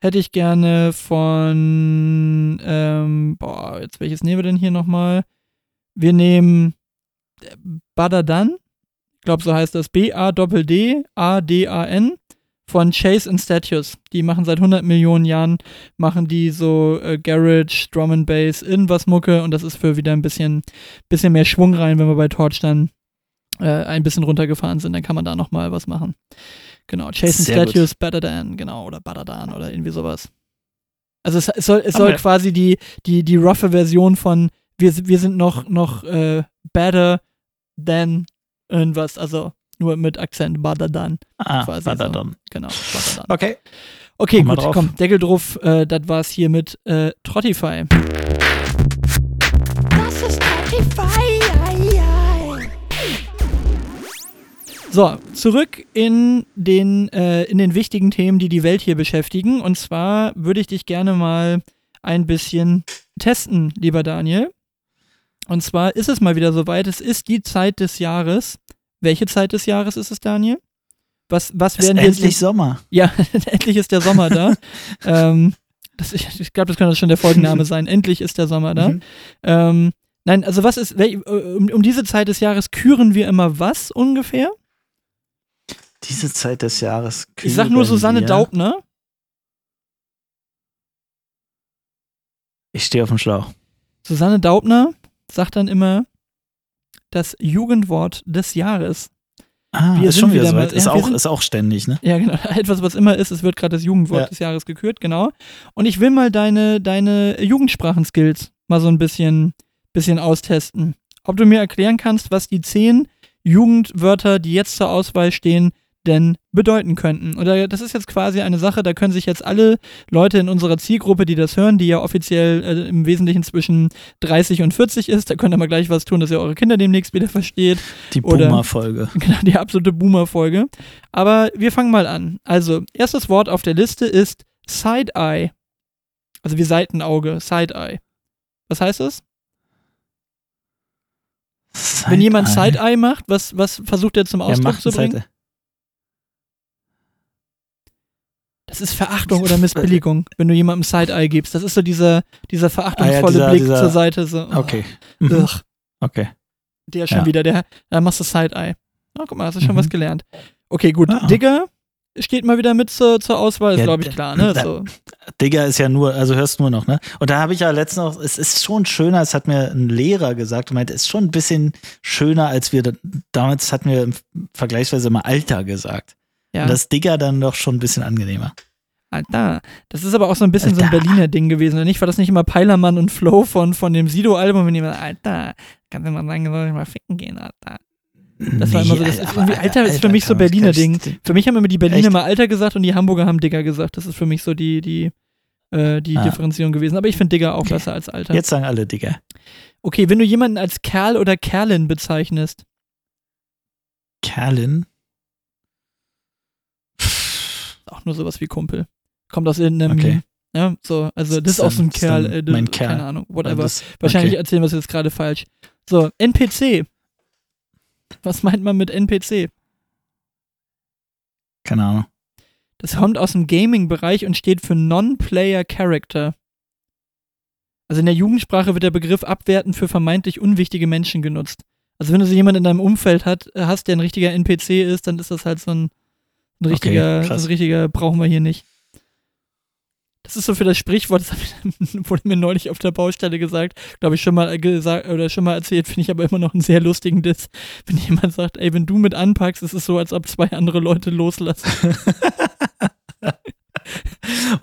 hätte ich gerne von ähm, boah, jetzt welches nehmen wir denn hier noch mal? Wir nehmen Badadan. Ich glaube, so heißt das, B-A-D-D-A-D-A-N von Chase and Statues. Die machen seit hundert Millionen Jahren, machen die so äh, Garage, Drum and Bass, irgendwas Mucke und das ist für wieder ein bisschen, bisschen mehr Schwung rein, wenn wir bei Torch dann äh, ein bisschen runtergefahren sind, dann kann man da nochmal was machen. Genau, Chase and Statues, Badadan, genau, oder Badadan oder irgendwie sowas. Also es, es soll, es soll okay. quasi die, die, die roughe Version von wir, wir sind noch, noch äh, better than irgendwas, also nur mit Akzent Badadan. Ah, quasi Badadan. So. Genau, Badadan. Okay. Okay, komm gut, komm, Deckel drauf. Äh, das war's hier mit äh, Trottify. Das ist Trottify. So, zurück in den, äh, in den wichtigen Themen, die die Welt hier beschäftigen. Und zwar würde ich dich gerne mal ein bisschen testen, lieber Daniel. Und zwar ist es mal wieder soweit, es ist die Zeit des Jahres. Welche Zeit des Jahres ist es, Daniel? Was, was werden wir endlich Sommer. Ja, endlich ist der Sommer da. ähm, das, ich ich glaube, das könnte schon der Folgenname sein. Endlich ist der Sommer da. Mhm. Ähm, nein, also was ist, welch, um, um diese Zeit des Jahres küren wir immer was ungefähr? Diese Zeit des Jahres küren wir. Ich sag nur Susanne wir. Daubner. Ich stehe auf dem Schlauch. Susanne Daubner sagt dann immer das Jugendwort des Jahres. Ah, wir ist schon wieder so weit. Ist, ja, auch, ist auch ständig, ne? Ja, genau. Etwas, was immer ist, es wird gerade das Jugendwort ja. des Jahres gekürt, genau. Und ich will mal deine, deine Jugendsprachen-Skills mal so ein bisschen, bisschen austesten. Ob du mir erklären kannst, was die zehn Jugendwörter, die jetzt zur Auswahl stehen, denn bedeuten könnten. Oder das ist jetzt quasi eine Sache, da können sich jetzt alle Leute in unserer Zielgruppe, die das hören, die ja offiziell äh, im Wesentlichen zwischen dreißig und vierzig ist, da könnt ihr mal gleich was tun, dass ihr eure Kinder demnächst wieder versteht. Die Boomer-Folge. Genau, die absolute Boomer-Folge. Aber wir fangen mal an. Also, erstes Wort auf der Liste ist Side-Eye. Also wie Seitenauge, Side-Eye. Was heißt das? Side-Eye. Wenn jemand Side-Eye macht, was, was versucht er zum Ausdruck ja, zu bringen? Side-Eye. Das ist Verachtung oder Missbilligung, wenn du jemandem Side-Eye gibst. Das ist so dieser, dieser verachtungsvolle ah, ja, dieser, Blick dieser, zur Seite. So. Oh. Okay. Ugh. Okay. Der schon ja. wieder, der, da machst du Side-Eye. Oh, guck mal, hast du schon mhm. was gelernt. Okay, gut. Ah. Digger steht mal wieder mit zur, zur Auswahl, ist ja, glaube ich klar, ne? Da, so. Digger ist ja nur, also hörst nur noch, ne? Und da habe ich ja letztens auch, es ist schon schöner, es hat mir ein Lehrer gesagt, meint, es ist schon ein bisschen schöner, als wir, damals hatten wir vergleichsweise immer Alter gesagt. Ja. Und das Digger dann doch schon ein bisschen angenehmer. Alter, das ist aber auch so ein bisschen Alter. so ein Berliner Ding gewesen, oder nicht? War das nicht immer Peilermann und Flow von, von dem Sido-Album, wenn jemand, Alter, kannst du mal sagen, soll ich mal ficken gehen, Alter. Das nee, war immer so, das Alter, ist irgendwie, Alter, ist für Alter, mich so Berliner Ding. Für mich haben immer die Berliner echt? mal Alter gesagt und die Hamburger haben Digger gesagt. Das ist für mich so die, die, äh, die ah. Differenzierung gewesen. Aber ich finde Digger auch okay. besser als Alter. Jetzt sagen alle Digger. Okay, wenn du jemanden als Kerl oder Kerlin bezeichnest. Kerlin? Auch nur sowas wie Kumpel. Kommt aus irgendeinem. Okay. Ja, so, also das ist auch so ein Kerl. Äh, mein Kerl. Keine Ahnung, whatever. Das, okay. Wahrscheinlich erzählen wir es jetzt gerade falsch. So, N P C. Was meint man mit N P C? Keine Ahnung. Das kommt aus dem Gaming-Bereich und steht für Non-Player Character. Also in der Jugendsprache wird der Begriff abwertend für vermeintlich unwichtige Menschen genutzt. Also wenn du so jemanden in deinem Umfeld hat, hast, der ein richtiger N P C ist, dann ist das halt so ein, ein richtiger, okay, krass. ein richtiger brauchen wir hier nicht. Das ist so für das Sprichwort, das wurde mir neulich auf der Baustelle gesagt, glaube ich schon mal gesagt oder schon mal erzählt, finde ich aber immer noch einen sehr lustigen Diss, wenn jemand sagt, ey, wenn du mit anpackst, ist es so, als ob zwei andere Leute loslassen.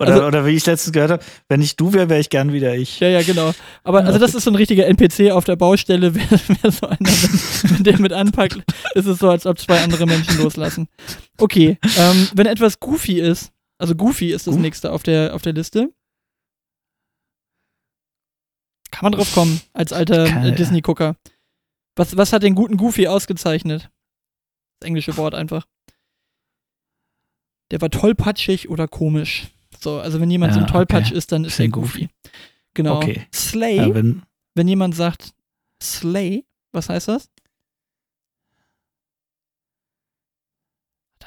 Oder, also, oder wie ich letztens gehört habe, wenn ich du wäre, wäre ich gern wieder ich. Ja, ja, genau. Aber also das ist so ein richtiger N P C auf der Baustelle, wer, wer so einer, wenn, wenn der mit anpackt, ist es so, als ob zwei andere Menschen loslassen. Okay, ähm, wenn etwas goofy ist, also Goofy ist das Goof? nächste auf der, auf der Liste. Kann man drauf kommen, als alter äh, Disney-Gucker. Was, was hat den guten Goofy ausgezeichnet? Das englische Wort einfach. Der war tollpatschig oder komisch. So, also wenn jemand ja, so ein Tollpatsch okay. ist, dann ist er Goofy. Goofy. Genau. Okay. Slay, ja, wenn, wenn jemand sagt Slay, was heißt das?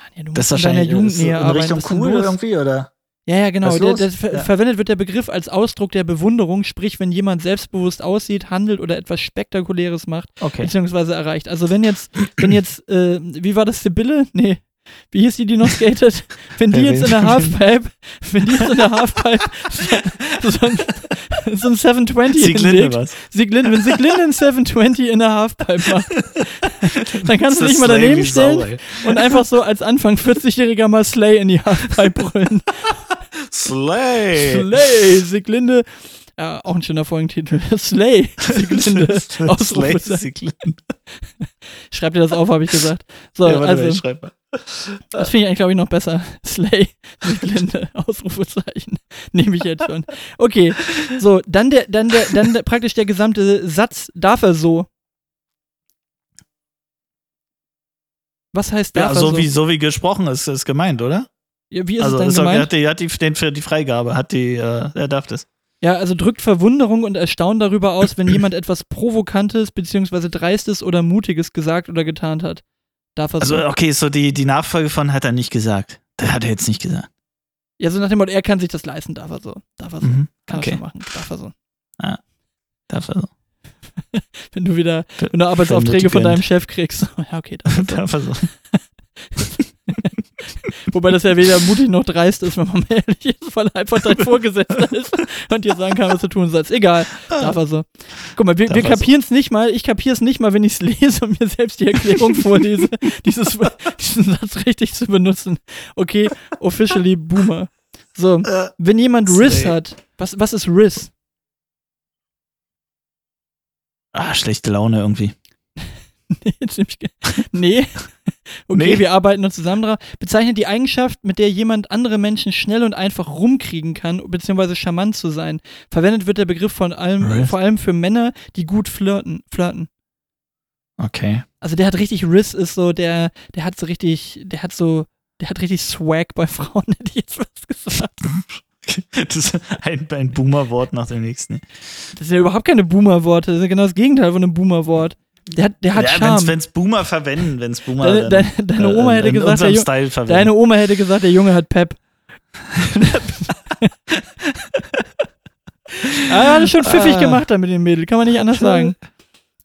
Daniel, du das musst wahrscheinlich in deiner Jugend näher arbeiten. In Richtung cool irgendwie, oder? Ja, ja, genau. Der, der, ver- ja. Verwendet wird der Begriff als Ausdruck der Bewunderung, sprich, wenn jemand selbstbewusst aussieht, handelt oder etwas Spektakuläres macht, okay. beziehungsweise erreicht. Also wenn jetzt, wenn jetzt, äh, wie war das, Sibylle? Nee. Wie hieß die, die noch skatet? Wenn die jetzt in der Halfpipe, wenn die jetzt in der Halfpipe so, so, ein, so ein seven twenty Sieglinde hinlegt. Was? Sieglinde, wenn Sieglinde ein seven twenty in der Halfpipe macht, dann kannst du dich mal daneben stellen Sau, und einfach so als Anfang vierzigjähriger mal Slay in die Halfpipe brüllen. Slay! Slay, Sieglinde. Ja, auch ein schöner Folgentitel. Slay, Sieglinde. Slay, Sieglinde. Schreib dir das auf, habe ich gesagt. So, ja, also. Ich schreib mal. Das finde ich eigentlich, glaube ich, noch besser. Slay, Sieglinde, Ausrufezeichen. Nehme ich jetzt schon. Okay, so, dann der, dann der, dann der, praktisch der gesamte Satz. Darf er so? Was heißt darf ja, so er so? Wie, so wie gesprochen ist es gemeint, oder? Ja, wie ist also, es denn ist gemeint? Er hat die, hat die, den, die Freigabe, hat die, äh, er darf das. Ja, also drückt Verwunderung und Erstaunen darüber aus, wenn jemand etwas Provokantes beziehungsweise Dreistes oder Mutiges gesagt oder getan hat. Also, so. okay, so die, die Nachfolge von hat er nicht gesagt. Der hat er jetzt nicht gesagt. Ja, so nach dem Motto, er kann sich das leisten, darf er so. Darf er so. Mhm. Kann okay. er schon machen, darf er so. Ah, darf er so. Wenn du wieder wenn du Arbeitsaufträge von deinem Chef kriegst. Ja, okay, darf er so. Darf er so. Wobei das ja weder mutig noch dreist ist, wenn man ehrlich ist, weil er einfach dein Vorgesetzter ist und dir sagen kann, was du tun sollst. Egal, darf er so. Guck mal, wir, wir kapieren es nicht mal, ich kapiere es nicht mal, wenn ich es lese und mir selbst die Erklärung vorlese, dieses, diesen Satz richtig zu benutzen. Okay, officially Boomer. So, wenn jemand Riss hat, was, was ist Riss? Ah, schlechte Laune irgendwie. Nee, ziemlich ge- nee. Okay, nee. Wir arbeiten nur zusammen drauf. Bezeichnet die Eigenschaft, mit der jemand andere Menschen schnell und einfach rumkriegen kann, beziehungsweise charmant zu sein. Verwendet wird der Begriff von allem, Riss. vor allem für Männer, die gut flirten. flirten. Okay. Also der hat richtig Riss, ist so, der, der hat so richtig, der hat so, der hat richtig Swag bei Frauen, hätte ich jetzt was gesagt. Das ist ein, ein Boomer-Wort nach dem nächsten. Das sind ja überhaupt keine Boomer-Worte, das ist ja genau das Gegenteil von einem Boomer-Wort. Der hat, der hat ja, Charme. Ja, wenn es Boomer verwenden, wenn es Boomer de, de, de, deine Oma äh, hätte gesagt, der Style verwenden. Deine Oma hätte gesagt, der Junge hat Pep. Ah, das schon pfiffig ah. gemacht da mit dem Mädel, kann man nicht anders sagen.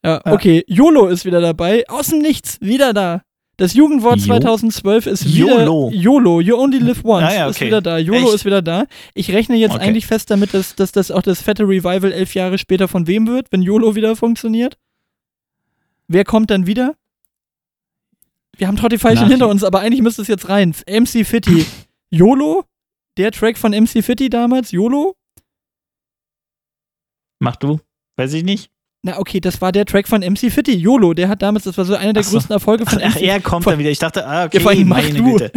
Ja, okay, YOLO ist wieder dabei, aus dem Nichts, wieder da. Das Jugendwort jo? zweitausendzwölf ist wieder YOLO. YOLO, you only live once, ah, ja, okay. ist wieder da. YOLO Echt? ist wieder da. Ich rechne jetzt okay. eigentlich fest damit, dass, dass das auch das fette Revival elf Jahre später von wem wird, wenn YOLO wieder funktioniert. Wer kommt dann wieder? Wir haben Trottify schon hinter uns, aber eigentlich müsste es jetzt rein. M C Fitty. YOLO? Der Track von M C Fitty damals? YOLO? Mach du. Weiß ich nicht. Na okay, das war der Track von M C Fitty. YOLO, der hat damals, das war so einer der Ach größten so. Erfolge von Ach, M C Fitty. Er kommt von, dann wieder. Ich dachte, ah, okay, ja, meine du. Güte.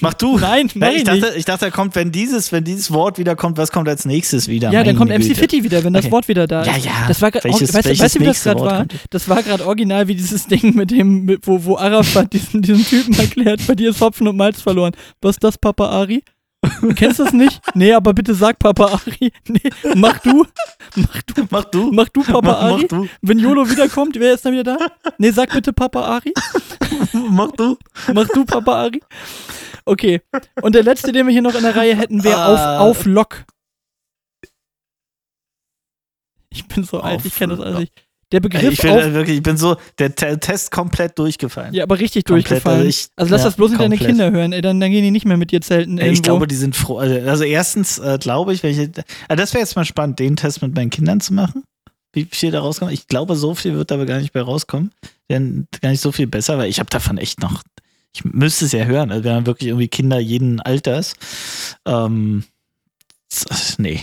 Mach du. Nein, nein, ich dachte, ich dachte, er kommt, wenn dieses, wenn dieses Wort wieder kommt, was kommt als nächstes wieder? Ja, dann kommt Güte. M C Fitty wieder, wenn das okay. Wort wieder da ist. Ja, ja. Das war grad, welches, weißt, welches weißt du, wie das gerade war? Kommt? Das war gerade original wie dieses Ding mit dem, mit, wo, wo Arafat diesen, diesen Typen erklärt, bei dir ist Hopfen und Malz verloren. Was ist das, Papa Ari? Kennst du das nicht? Nee, aber bitte sag Papa Ari. Nee, mach du. Mach du. Mach du. Mach du, Papa mach, Ari. Mach du. Wenn YOLO wiederkommt, wer ist dann wieder da? Nee, sag bitte Papa Ari. Mach du. Mach du, Papa Ari. Okay. Und der letzte, den wir hier noch in der Reihe hätten, wäre ah. auf, auf Lock. Ich bin so auf alt, ich kenne das alles nicht. Der Begriff ich bin, auf... Wirklich, ich bin so... Der T- Test komplett durchgefallen. Ja, aber richtig komplett, durchgefallen. Also, ich, also lass ja, das bloß nicht deine Kinder hören. Ey, dann, dann gehen die nicht mehr mit dir zelten. Ey, ich glaube, die sind froh. Also, also erstens äh, glaube ich... Welche, also das wäre jetzt mal spannend, den Test mit meinen Kindern zu machen. Wie viel da rauskommt. Ich glaube, so viel wird aber gar nicht bei rauskommen. Denn gar nicht so viel besser, weil ich habe davon echt noch... Ich müsste es ja hören. Also wir haben wirklich irgendwie Kinder jeden Alters. Ähm, nee.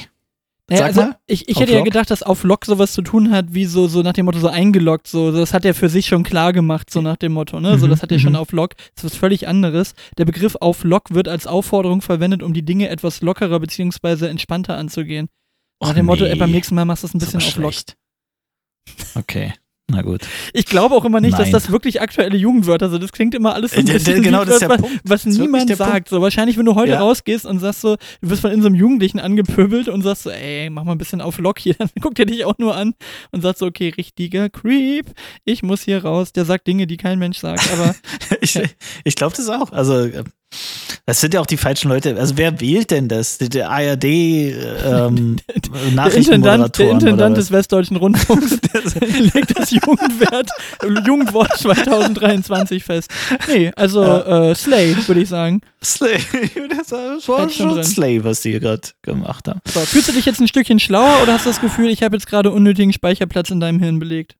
Naja, also ich, ich hätte ja gedacht, dass auf Lock sowas zu tun hat, wie so, so nach dem Motto, so eingeloggt, so, das hat er für sich schon klar gemacht, so nach dem Motto, ne? Mhm, so, das hat er m- schon auf Lock. Das ist was völlig anderes. Der Begriff auf Lock wird als Aufforderung verwendet, um die Dinge etwas lockerer bzw. entspannter anzugehen. Nach dem nee. Motto, ey, beim nächsten Mal machst du es ein bisschen auf Lock. Okay. Na gut. Ich glaube auch immer nicht, Nein. dass das wirklich aktuelle Jugendwörter sind. Das klingt immer alles so ein bisschen, genau, das ist was, was das niemand sagt. So, wahrscheinlich, wenn du heute ja. rausgehst und sagst so, du wirst von irgendeinem Jugendlichen angepöbelt und sagst so, ey, mach mal ein bisschen auf Lock hier, dann guckt er dich auch nur an und sagt so, okay, richtiger Creep, ich muss hier raus. Der sagt Dinge, die kein Mensch sagt, aber... ich ja. ich glaube das auch. Also... Das sind ja auch die falschen Leute. Also wer wählt denn das? Der A R D ähm, Nachrichtenmoderatoren? Der Intendant des Westdeutschen Rundfunks legt das Jugendwert, Jugendwort zweitausenddreiundzwanzig fest. Nee, also ja. äh, Slay, würde ich sagen. Slay, das war schon Slay, was die hier gerade gemacht haben. So, fühlst du dich jetzt ein Stückchen schlauer oder hast du das Gefühl, ich habe jetzt gerade unnötigen Speicherplatz in deinem Hirn belegt?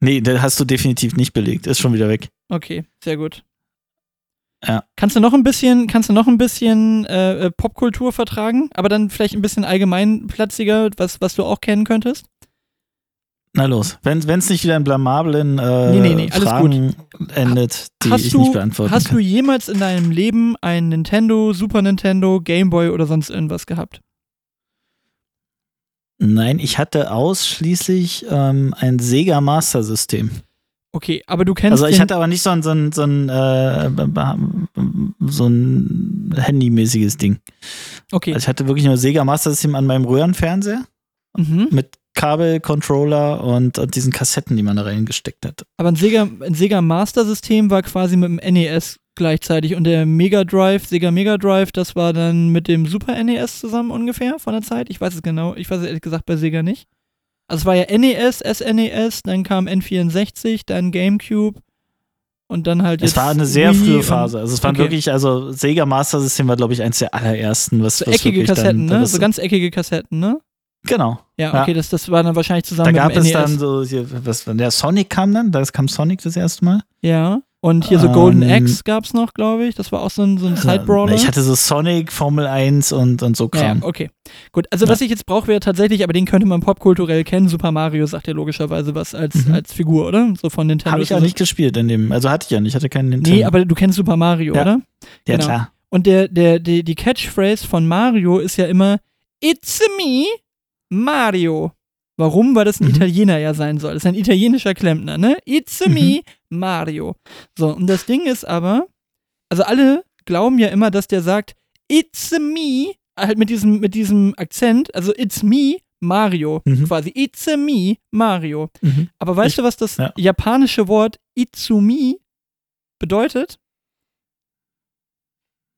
Nee, den hast du definitiv nicht belegt. Ist schon wieder weg. Okay, sehr gut. Ja. Kannst du noch ein bisschen, kannst du noch ein bisschen äh, Popkultur vertragen, aber dann vielleicht ein bisschen allgemeinplatziger, was, was du auch kennen könntest? Na los, wenn es nicht wieder in blamablen äh, nee, nee, nee, Fragen endet, die hast ich du, nicht beantworten hast kann. Hast du jemals in deinem Leben ein Nintendo, Super Nintendo, Game Boy oder sonst irgendwas gehabt? Nein, ich hatte ausschließlich ähm, ein Sega Master System. Okay, aber du kennst. Also ich hatte aber nicht so ein so ein so ein, äh, so ein handymäßiges Ding. Okay. Also ich hatte wirklich nur Sega Master System an meinem Röhrenfernseher mhm. mit Kabel, Controller und, und diesen Kassetten, die man da reingesteckt hat. Aber ein Sega, ein Sega Master System war quasi mit dem N E S gleichzeitig und der Mega Drive, Sega Mega Drive, das war dann mit dem Super N E S zusammen ungefähr von der Zeit. Ich weiß es genau, ich weiß es ehrlich gesagt bei Sega nicht. Also es war ja N E S, S N E S, dann kam N vierundsechzig, dann Gamecube und dann halt jetzt. Es war eine sehr Wii frühe Phase. Also es waren okay. wirklich, also Sega Master System war, glaube ich, eins der allerersten, was, so was eckige Kassetten, dann, ne? So ganz eckige Kassetten, ne? Genau. Ja, okay, ja. Das, das war dann wahrscheinlich zusammen da mit dem N E S. Da gab es dann so, hier, was, der Sonic kam dann, da kam Sonic das erste Mal. Ja. Und hier so um, Golden Axe gab's noch, glaube ich. Das war auch so ein, so ein Side-Brawler. Ich hatte so Sonic, Formel eins und, und so Kram. Ja, okay. Gut, also ja. was ich jetzt brauche, wäre tatsächlich, aber den könnte man popkulturell kennen. Super Mario sagt ja logischerweise was als, mhm. als Figur, oder? So von Nintendo. Habe ich auch nicht gespielt in dem, also hatte ich ja nicht, ich hatte keinen Nintendo. Nee, aber du kennst Super Mario, ja. oder? Ja, genau. klar. Und der, der, der, die Catchphrase von Mario ist ja immer It's me, Mario. Warum? Weil das ein mhm. Italiener ja sein soll. Das ist ein italienischer Klempner, ne? It's me, mhm. Mario. So, und das Ding ist aber, also alle glauben ja immer, dass der sagt, It's me, halt mit diesem, mit diesem Akzent, also It's me, Mario, mhm. quasi. It's me, Mario. Mhm. Aber weißt ich, du, was das ja. japanische Wort Itsumi bedeutet?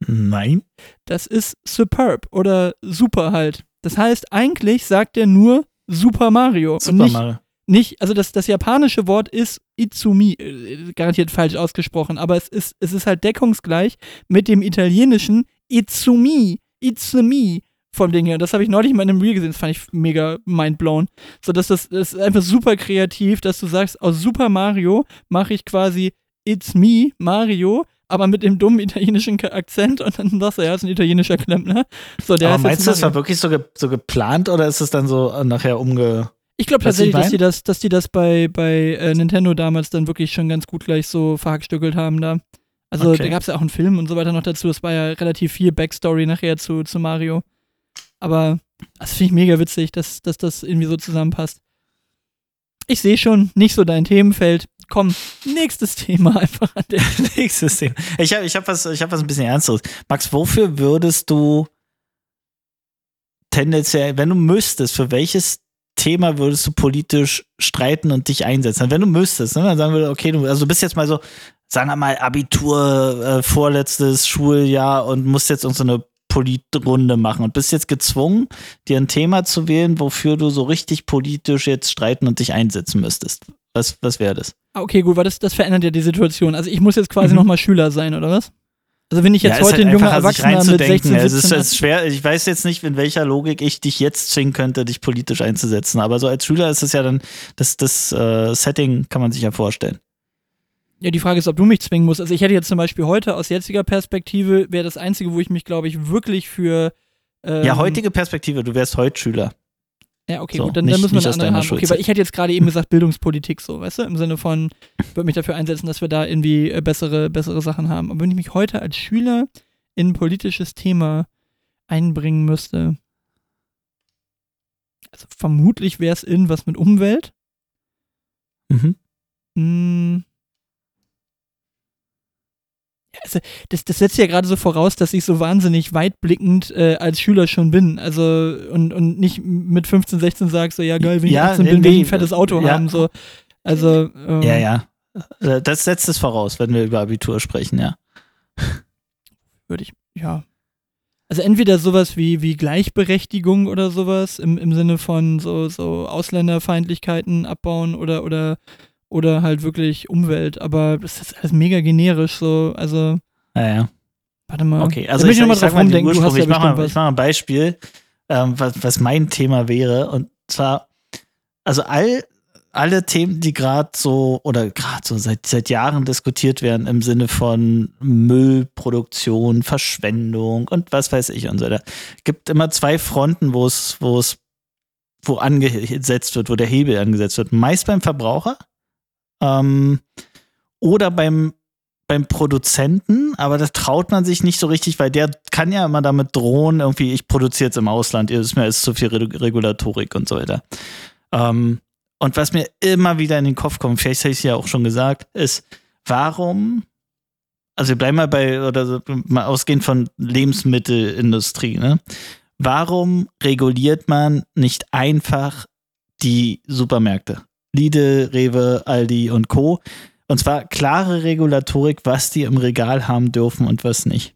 Nein. Das ist superb oder super halt. Das heißt, eigentlich sagt er nur Super Mario. Super und nicht, Mario. Nicht, also das, das japanische Wort ist Itsumi, garantiert falsch ausgesprochen, aber es ist, es ist halt deckungsgleich mit dem italienischen Itsumi, Itsumi vom Ding her. Das habe ich neulich mal in einem Reel gesehen, das fand ich mega mindblown. So, dass das, das ist einfach super kreativ, dass du sagst, aus Super Mario mache ich quasi It's me, Mario, aber mit dem dummen italienischen Akzent und dann sagst du, ja, ist ein italienischer Klempner. So, der aber ist meinst du, das war wirklich so, ge- so geplant oder ist es dann so nachher umge... Ich glaube tatsächlich, dass die das, dass die das bei, bei äh, Nintendo damals dann wirklich schon ganz gut gleich so verhackstückelt haben da. Also okay. da gab es ja auch einen Film und so weiter noch dazu. Es war ja relativ viel Backstory nachher zu, zu Mario. Aber das finde ich mega witzig, dass, dass das irgendwie so zusammenpasst. Ich sehe schon, nicht so dein Themenfeld. Komm, nächstes Thema einfach an der nächstes Thema. Ich habe ich hab was, ich hab was ein bisschen Ernsteres. Max, wofür würdest du tendenziell, wenn du müsstest, für welches Thema würdest du politisch streiten und dich einsetzen? Wenn du müsstest, ne, dann sagen wir, okay, du, also du bist jetzt mal so, sagen wir mal, Abitur, äh, vorletztes Schuljahr und musst jetzt so eine Politrunde machen und bist jetzt gezwungen, dir ein Thema zu wählen, wofür du so richtig politisch jetzt streiten und dich einsetzen müsstest. Was, was wäre das? Okay, gut, weil das, das verändert ja die Situation. Also ich muss jetzt quasi mhm. nochmal Schüler sein, oder was? Also wenn ich jetzt ja, heute halt ein junger Erwachsener mit sechzehn, siebzehn... Es ist, es ist schwer, ich weiß jetzt nicht, in welcher Logik ich dich jetzt zwingen könnte, dich politisch einzusetzen. Aber so als Schüler ist es ja dann, das, das uh, Setting kann man sich ja vorstellen. Ja, die Frage ist, ob du mich zwingen musst. Also ich hätte jetzt zum Beispiel heute aus jetziger Perspektive, wäre das Einzige, wo ich mich, glaube ich, wirklich für... Ähm, ja, heutige Perspektive, du wärst heute Schüler. Ja, okay, so, gut, dann, nicht, dann müssen wir eine andere haben. Okay, weil ich hätte jetzt gerade eben gesagt, Bildungspolitik so, weißt du, im Sinne von, würde mich dafür einsetzen, dass wir da irgendwie äh, bessere, bessere Sachen haben. Aber wenn ich mich heute als Schüler in ein politisches Thema einbringen müsste, also vermutlich wäre es in was mit Umwelt. Mhm. Hm. Also, das, das setzt ja gerade so voraus, dass ich so wahnsinnig weitblickend äh, als Schüler schon bin. Also und, und nicht mit fünfzehn, sechzehn sag so, ja geil, wenn ich ja, achtzehn bin, will ich ein fettes Auto ja. haben. So. Also, ähm, ja, ja. Das setzt es voraus, wenn wir über Abitur sprechen, ja. Würde ich, ja. Also entweder sowas wie, wie Gleichberechtigung oder sowas, im, im Sinne von so, so Ausländerfeindlichkeiten abbauen oder oder oder halt wirklich Umwelt, aber das ist alles mega generisch, so, also ja, ja. Warte mal. Okay, also ich, ich, mal ich sag mal den Ursprung, du hast ich, ja mach mal, ich mach mal ein Beispiel, ähm, was, was mein Thema wäre, und zwar, also all, alle Themen, die gerade so, oder gerade so seit, seit Jahren diskutiert werden, im Sinne von Müllproduktion, Verschwendung und was weiß ich und so weiter, gibt immer zwei Fronten, wo es, wo es, wo angesetzt wird, wo der Hebel angesetzt wird, meist beim Verbraucher, Ähm, oder beim, beim Produzenten, aber das traut man sich nicht so richtig, weil der kann ja immer damit drohen, irgendwie, ich produziere jetzt im Ausland, ihr wisst mir, es ist zu viel Regulatorik und so weiter. Ähm, und was mir immer wieder in den Kopf kommt, vielleicht habe ich es ja auch schon gesagt, ist, warum, also wir bleiben mal bei, oder mal ausgehend von Lebensmittelindustrie, ne? Warum reguliert man nicht einfach die Supermärkte? Lidl, Rewe, Aldi und Co. Und zwar klare Regulatorik, was die im Regal haben dürfen und was nicht.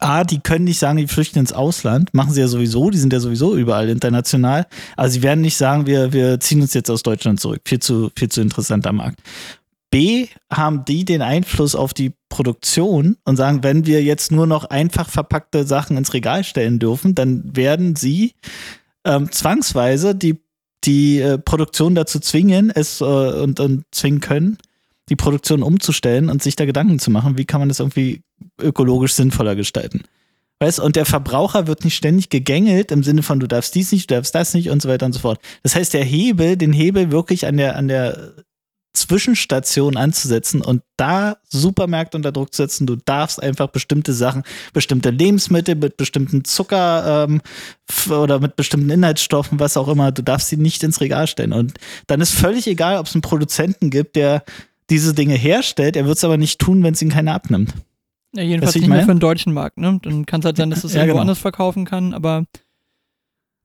A, die können nicht sagen, die flüchten ins Ausland. Machen sie ja sowieso, die sind ja sowieso überall international. Also sie werden nicht sagen, wir, wir ziehen uns jetzt aus Deutschland zurück. Viel zu, viel zu interessanter Markt. B, haben die den Einfluss auf die Produktion und sagen, wenn wir jetzt nur noch einfach verpackte Sachen ins Regal stellen dürfen, dann werden sie ähm, zwangsweise die die äh, Produktion dazu zwingen es äh, und, und zwingen können, die Produktion umzustellen und sich da Gedanken zu machen, wie kann man das irgendwie ökologisch sinnvoller gestalten. Weißt, und der Verbraucher wird nicht ständig gegängelt im Sinne von, du darfst dies nicht, du darfst das nicht und so weiter und so fort. Das heißt, der Hebel, den Hebel wirklich an der, an der Zwischenstation anzusetzen und da Supermärkte unter Druck zu setzen, du darfst einfach bestimmte Sachen, bestimmte Lebensmittel mit bestimmten Zucker ähm, f- oder mit bestimmten Inhaltsstoffen, was auch immer, du darfst sie nicht ins Regal stellen. Und dann ist völlig egal, ob es einen Produzenten gibt, der diese Dinge herstellt, er wird es aber nicht tun, wenn es ihn keiner abnimmt. Ja, jedenfalls nicht mehr für den deutschen Markt, ne? Dann kann es halt sein, dass es ja, irgendwo genau. anders verkaufen kann, aber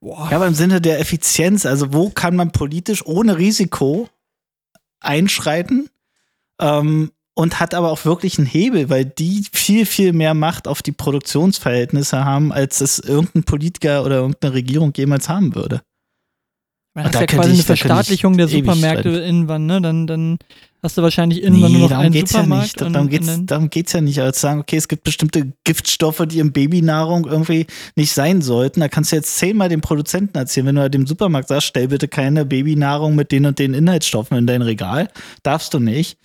boah. Ja, aber im Sinne der Effizienz, also wo kann man politisch ohne Risiko einschreiten ähm, und hat aber auch wirklich einen Hebel, weil die viel, viel mehr Macht auf die Produktionsverhältnisse haben, als es irgendein Politiker oder irgendeine Regierung jemals haben würde. Man hat ja quasi ich, eine Verstaatlichung der Supermärkte irgendwann, ne? Dann, dann hast du wahrscheinlich irgendwann nee, nur noch einen geht's Supermarkt. Ja nicht. Darum geht es darum geht's ja nicht. Aber zu sagen, okay, es gibt bestimmte Giftstoffe, die in Babynahrung irgendwie nicht sein sollten. Da kannst du jetzt zehnmal dem Produzenten erzählen, wenn du halt im Supermarkt sagst, stell bitte keine Babynahrung mit den und den Inhaltsstoffen in dein Regal. Darfst du nicht.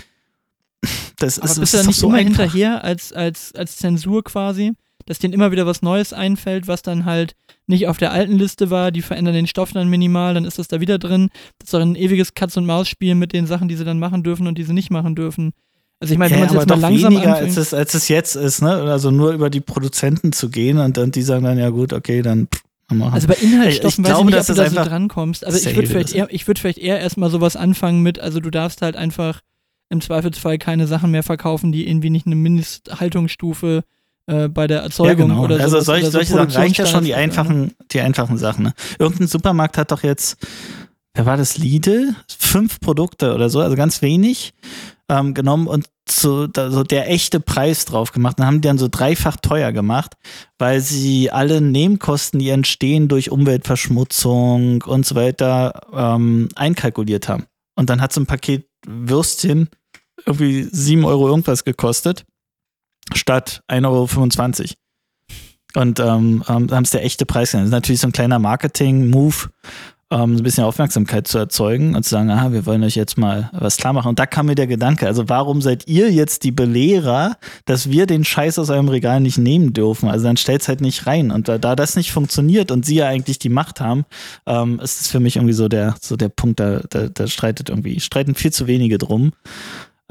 Das aber ist, bist du da nicht so immer einfach hinterher als, als, als Zensur quasi? Dass denen immer wieder was Neues einfällt, was dann halt nicht auf der alten Liste war, die verändern den Stoff dann minimal, dann ist das da wieder drin. Das ist doch ein ewiges Katz-und-Maus-Spiel mit den Sachen, die sie dann machen dürfen und die sie nicht machen dürfen. Also ich meine, wenn ja, man es jetzt mal langsam weniger, anfängt. Als es, als es jetzt ist, ne? Also nur über die Produzenten zu gehen und dann die sagen dann, ja gut, okay, dann pff, machen. Also bei Inhaltsstoffen ich, ich weiß ich nicht, ob du da so drankommst. Also ich würde vielleicht, würd vielleicht eher erstmal sowas anfangen mit, also du darfst halt einfach im Zweifelsfall keine Sachen mehr verkaufen, die irgendwie nicht eine Mindesthaltungsstufe bei der Erzeugung ja, genau. oder so. Also solche, solche Sachen reicht ja schon die einfachen, die einfachen Sachen. Ne? Irgendein Supermarkt hat doch jetzt, wer war das, Lidl? Fünf Produkte oder so, also ganz wenig ähm, genommen und so, da, so der echte Preis drauf gemacht. Dann haben die dann so dreifach teuer gemacht, weil sie alle Nebenkosten, die entstehen durch Umweltverschmutzung und so weiter, ähm, einkalkuliert haben. Und dann hat so ein Paket Würstchen irgendwie sieben Euro irgendwas gekostet. Statt ein Euro fünfundzwanzig. Und ähm, ähm, haben es der echte Preis genannt. Das ist natürlich so ein kleiner Marketing-Move, ähm, ein bisschen Aufmerksamkeit zu erzeugen und zu sagen, aha, wir wollen euch jetzt mal was klar machen. Und da kam mir der Gedanke, also warum seid ihr jetzt die Belehrer, dass wir den Scheiß aus eurem Regal nicht nehmen dürfen? Also dann stellt's halt nicht rein. Und da, da das nicht funktioniert und sie ja eigentlich die Macht haben, ähm, ist es für mich irgendwie so der, so der Punkt, da, da, da streitet irgendwie, streiten viel zu wenige drum.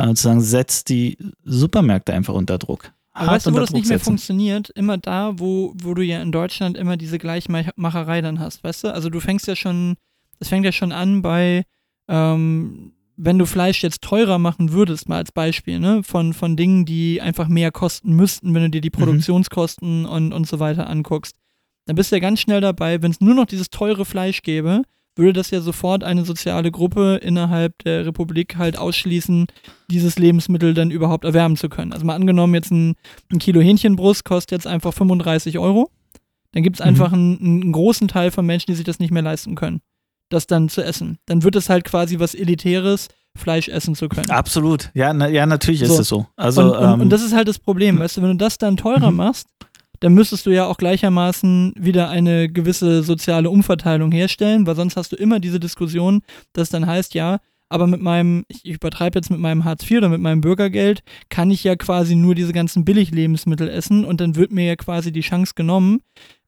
Zu sagen, setzt die Supermärkte einfach unter Druck. Aber weißt du, wo das nicht mehr funktioniert? Immer da, wo, wo du ja in Deutschland immer diese Gleichmacherei dann hast, weißt du? Also du fängst ja schon, das fängt ja schon an bei, ähm, wenn du Fleisch jetzt teurer machen würdest, mal als Beispiel, ne? Von, von Dingen, die einfach mehr kosten müssten, wenn du dir die Produktionskosten mhm. und, und so weiter anguckst. Dann bist du ja ganz schnell dabei, wenn es nur noch dieses teure Fleisch gäbe, würde das ja sofort eine soziale Gruppe innerhalb der Republik halt ausschließen, dieses Lebensmittel dann überhaupt erwärmen zu können. Also mal angenommen, jetzt ein, ein Kilo Hähnchenbrust kostet jetzt einfach fünfunddreißig Euro. Dann gibt es mhm. einfach einen, einen großen Teil von Menschen, die sich das nicht mehr leisten können, das dann zu essen. Dann wird es halt quasi was Elitäres, Fleisch essen zu können. Absolut. Ja, na, ja natürlich so. Ist es so. Also, und, und, ähm, und das ist halt das Problem. Weißt du, wenn du das dann teurer mhm. machst, dann müsstest du ja auch gleichermaßen wieder eine gewisse soziale Umverteilung herstellen, weil sonst hast du immer diese Diskussion, dass dann heißt, ja, aber mit meinem, ich übertreibe jetzt mit meinem Hartz vier oder mit meinem Bürgergeld, kann ich ja quasi nur diese ganzen Billiglebensmittel essen und dann wird mir ja quasi die Chance genommen,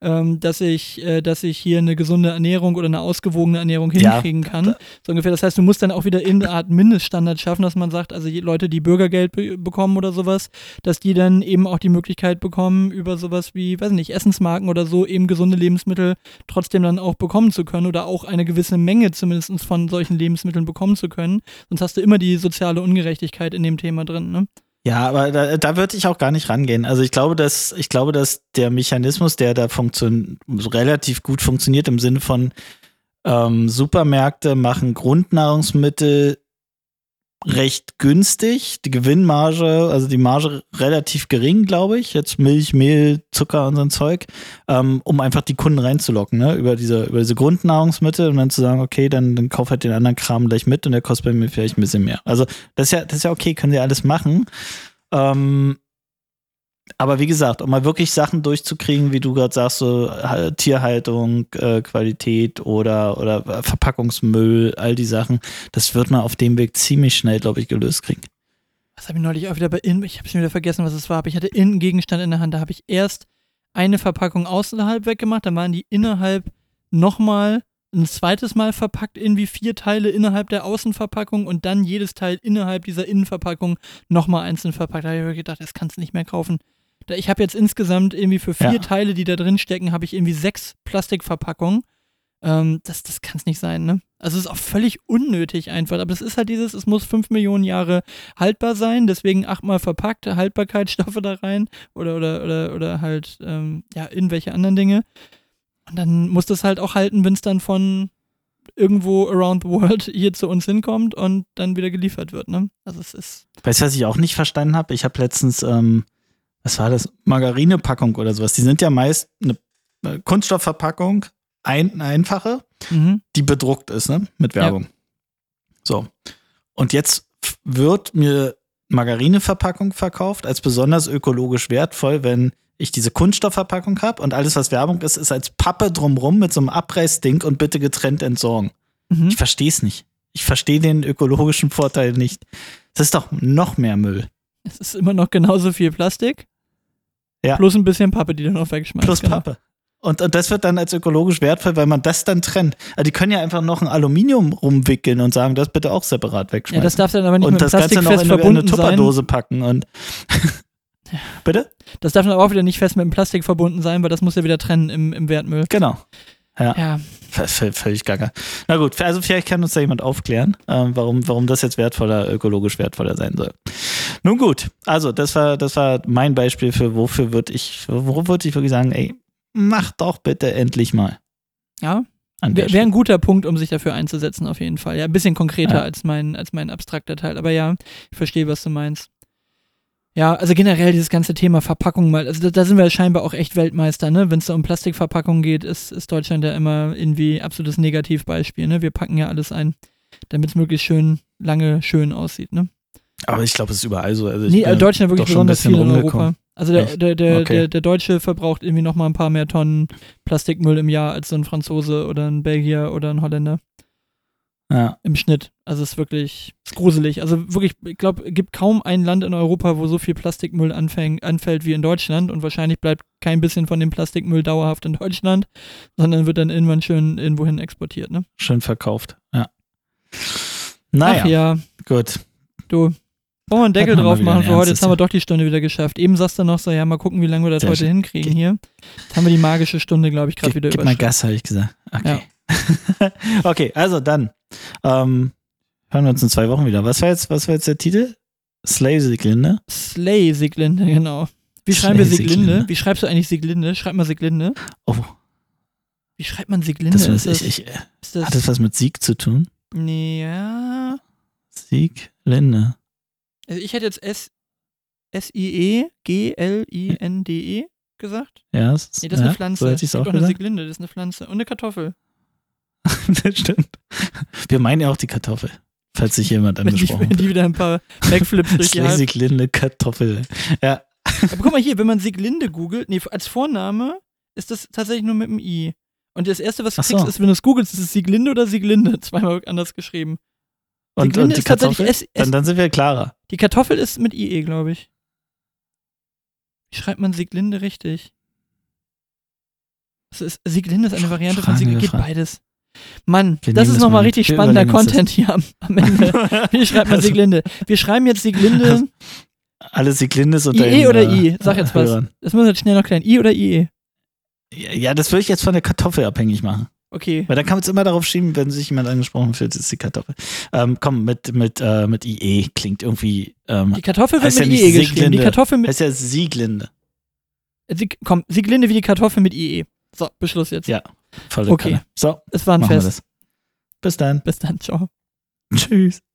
ähm, dass ich, äh, dass ich hier eine gesunde Ernährung oder eine ausgewogene Ernährung hinkriegen ja. kann. So ungefähr. Das heißt, du musst dann auch wieder in der Art Mindeststandard schaffen, dass man sagt, also die Leute, die Bürgergeld be- bekommen oder sowas, dass die dann eben auch die Möglichkeit bekommen, über sowas wie, weiß nicht, Essensmarken oder so eben gesunde Lebensmittel trotzdem dann auch bekommen zu können oder auch eine gewisse Menge zumindest von solchen Lebensmitteln bekommen zu können. Sonst hast du immer die soziale Ungerechtigkeit in dem Thema drin, ne? Ja, aber da, da würde ich auch gar nicht rangehen. Also ich glaube, dass ich glaube, dass der Mechanismus, der da funktioniert, relativ gut funktioniert im Sinne von ähm, Supermärkte machen Grundnahrungsmittel recht günstig, die Gewinnmarge, also die Marge relativ gering, glaube ich, jetzt Milch, Mehl, Zucker und so ein Zeug, ähm, um einfach die Kunden reinzulocken, ne, über diese, über diese Grundnahrungsmittel und dann zu sagen, okay, dann, dann kauf halt den anderen Kram gleich mit und der kostet bei mir vielleicht ein bisschen mehr. Also das ist ja, das ist ja okay, können sie alles machen. Ähm, aber wie gesagt, um mal wirklich Sachen durchzukriegen, wie du gerade sagst, so Tierhaltung, äh, Qualität oder, oder Verpackungsmüll, all die Sachen, das wird man auf dem Weg ziemlich schnell, glaube ich, gelöst kriegen. Das habe ich neulich auch wieder bei Innen, ich habe schon wieder vergessen, was es war, aber ich hatte Innengegenstand in der Hand. Da habe ich erst eine Verpackung außerhalb weggemacht, dann waren die innerhalb nochmal ein zweites Mal verpackt, irgendwie vier Teile innerhalb der Außenverpackung und dann jedes Teil innerhalb dieser Innenverpackung nochmal einzeln verpackt. Da habe ich mir gedacht, das kannst du nicht mehr kaufen. Ich habe jetzt insgesamt irgendwie für vier ja. Teile, die da drin stecken, habe ich irgendwie sechs Plastikverpackungen. Ähm, das das kann es nicht sein, ne? Also es ist auch völlig unnötig einfach. Aber es ist halt dieses, es muss fünf Millionen Jahre haltbar sein, deswegen achtmal verpackte Haltbarkeitsstoffe da rein oder oder oder oder halt ähm, ja irgendwelche anderen Dinge. Und dann muss das halt auch halten, wenn es dann von irgendwo around the world hier zu uns hinkommt und dann wieder geliefert wird, ne? Also es ist. Weißt du, was ich auch nicht verstanden habe? Ich habe letztens ähm was war das? Margarinepackung oder sowas. Die sind ja meist eine Kunststoffverpackung, ein, eine einfache, mhm. die bedruckt ist, ne? Mit Werbung. Ja. So. Und jetzt wird mir Margarineverpackung verkauft als besonders ökologisch wertvoll, wenn ich diese Kunststoffverpackung habe und alles, was Werbung ist, ist als Pappe drumrum mit so einem Abreißding und bitte getrennt entsorgen. Mhm. Ich verstehe es nicht. Ich verstehe den ökologischen Vorteil nicht. Das ist doch noch mehr Müll. Es ist immer noch genauso viel Plastik. Ja. Plus ein bisschen Pappe, die dann noch wegschmeißt. Plus genau. Pappe. Und, und das wird dann als ökologisch wertvoll, weil man das dann trennt. Also die können ja einfach noch ein Aluminium rumwickeln und sagen, das bitte auch separat wegschmeißen. Ja, das darf dann aber nicht und mit das Plastik Ganze fest noch in eine, eine Tupperdose packen. Und ja. Bitte? Das darf dann aber auch wieder nicht fest mit dem Plastik verbunden sein, weil das muss ja wieder trennen im, im Wertmüll. Genau. Ja, ja. V- völlig gaga. Na gut, also vielleicht kann uns da jemand aufklären, äh, warum, warum das jetzt wertvoller, ökologisch wertvoller sein soll. Nun gut, also das war, das war mein Beispiel für wofür würde ich, worauf würde ich wirklich sagen, ey, mach doch bitte endlich mal. Ja, wäre wär ein guter Punkt, um sich dafür einzusetzen auf jeden Fall. Ja, ein bisschen konkreter ja. als mein, als mein abstrakter Teil, aber ja, ich verstehe, was du meinst. Ja, also generell dieses ganze Thema Verpackung mal, also da, da sind wir scheinbar auch echt Weltmeister, ne? Wenn es da um Plastikverpackungen geht, ist, ist Deutschland ja immer irgendwie absolutes Negativbeispiel, ne? Wir packen ja alles ein, damit es möglichst schön, lange schön aussieht, ne? Aber ich glaube, es ist überall so. Also ich nee, Deutschland wirklich besonders viel in Europa. Also der, der, der, okay. der, der Deutsche verbraucht irgendwie nochmal ein paar mehr Tonnen Plastikmüll im Jahr als so ein Franzose oder ein Belgier oder ein Holländer. Ja. Im Schnitt. Also es ist wirklich ist gruselig. Also wirklich, ich glaube, es gibt kaum ein Land in Europa, wo so viel Plastikmüll anfäng, anfällt wie in Deutschland und wahrscheinlich bleibt kein bisschen von dem Plastikmüll dauerhaft in Deutschland, sondern wird dann irgendwann schön irgendwohin exportiert. Ne? Schön verkauft, ja. Naja. Ach ja. Gut. Du, wollen wir einen Deckel drauf machen für heute? Jetzt haben wir doch die Stunde wieder geschafft. Eben sagst du noch so, ja, mal gucken, wie lange wir das heute hinkriegen hier. Jetzt haben wir die magische Stunde, glaube ich, gerade wieder überschritten. Gib mal Gas, habe ich gesagt. Okay. Ja. Okay, also dann ähm, hören wir uns in zwei Wochen wieder. Was war jetzt, was war jetzt der Titel? Slay Sieglinde. Slay Sieglinde, genau. Wie schreiben wir Sieglinde? Wie schreibst du eigentlich Sieglinde? Schreib mal Sieglinde. Oh. Wie schreibt man Sieglinde? Das ist das, ich, ich, ist das, hat das was mit Sieg zu tun? Ja. Sieglinde. Also ich hätte jetzt S- S-I-E-G-L-I-N-D-E gesagt. Ja, das ist, nee, das ist ja, eine Pflanze. So hätte ich's auch gesagt. Eine Sieglinde, das ist eine Pflanze. Und eine Kartoffel. Das stimmt. Wir meinen ja auch die Kartoffel, falls sich jemand angesprochen hat. Die wieder ein paar Backflips durch die Sieglinde Kartoffel. Ja. Aber guck mal hier, wenn man Sieglinde googelt, nee, als Vorname ist das tatsächlich nur mit dem I. Und das Erste, was du kriegst, so. ist, wenn du es googelst, ist es Sieglinde oder Sieglinde. Zweimal anders geschrieben. Und, und die Kartoffel? S- S- dann, dann sind wir klarer. Die Kartoffel ist mit I E, glaube ich. Wie schreibt man Sieglinde richtig? Das ist, Sieglinde ist eine Frage, Variante von Sieglinde. Geht beides. Mann, wir das ist das nochmal richtig spannender Content das. Hier am, am Ende. Wie schreibt man Sieglinde? Wir schreiben jetzt Sieglinde. Alle Sieglindes unter I E oder I? Sag jetzt was. Hörern. Das müssen wir jetzt schnell noch klären. I oder I E? Ja, das würde ich jetzt von der Kartoffel abhängig machen. Okay. Weil dann kann man es immer darauf schieben, wenn sich jemand angesprochen fühlt, ist die Kartoffel. Ähm, komm, mit, mit, äh, mit I E klingt irgendwie. Ähm, die Kartoffel wird mit ja I E geschrieben. Die Kartoffel mit. Heißt ja Sieglinde. Sie, komm, Sieglinde wie die Kartoffel mit I E. So, Beschluss jetzt. Ja. Volle okay, Kanne. So, es war ein Fest. Bis dann. Bis dann, ciao. Tschüss.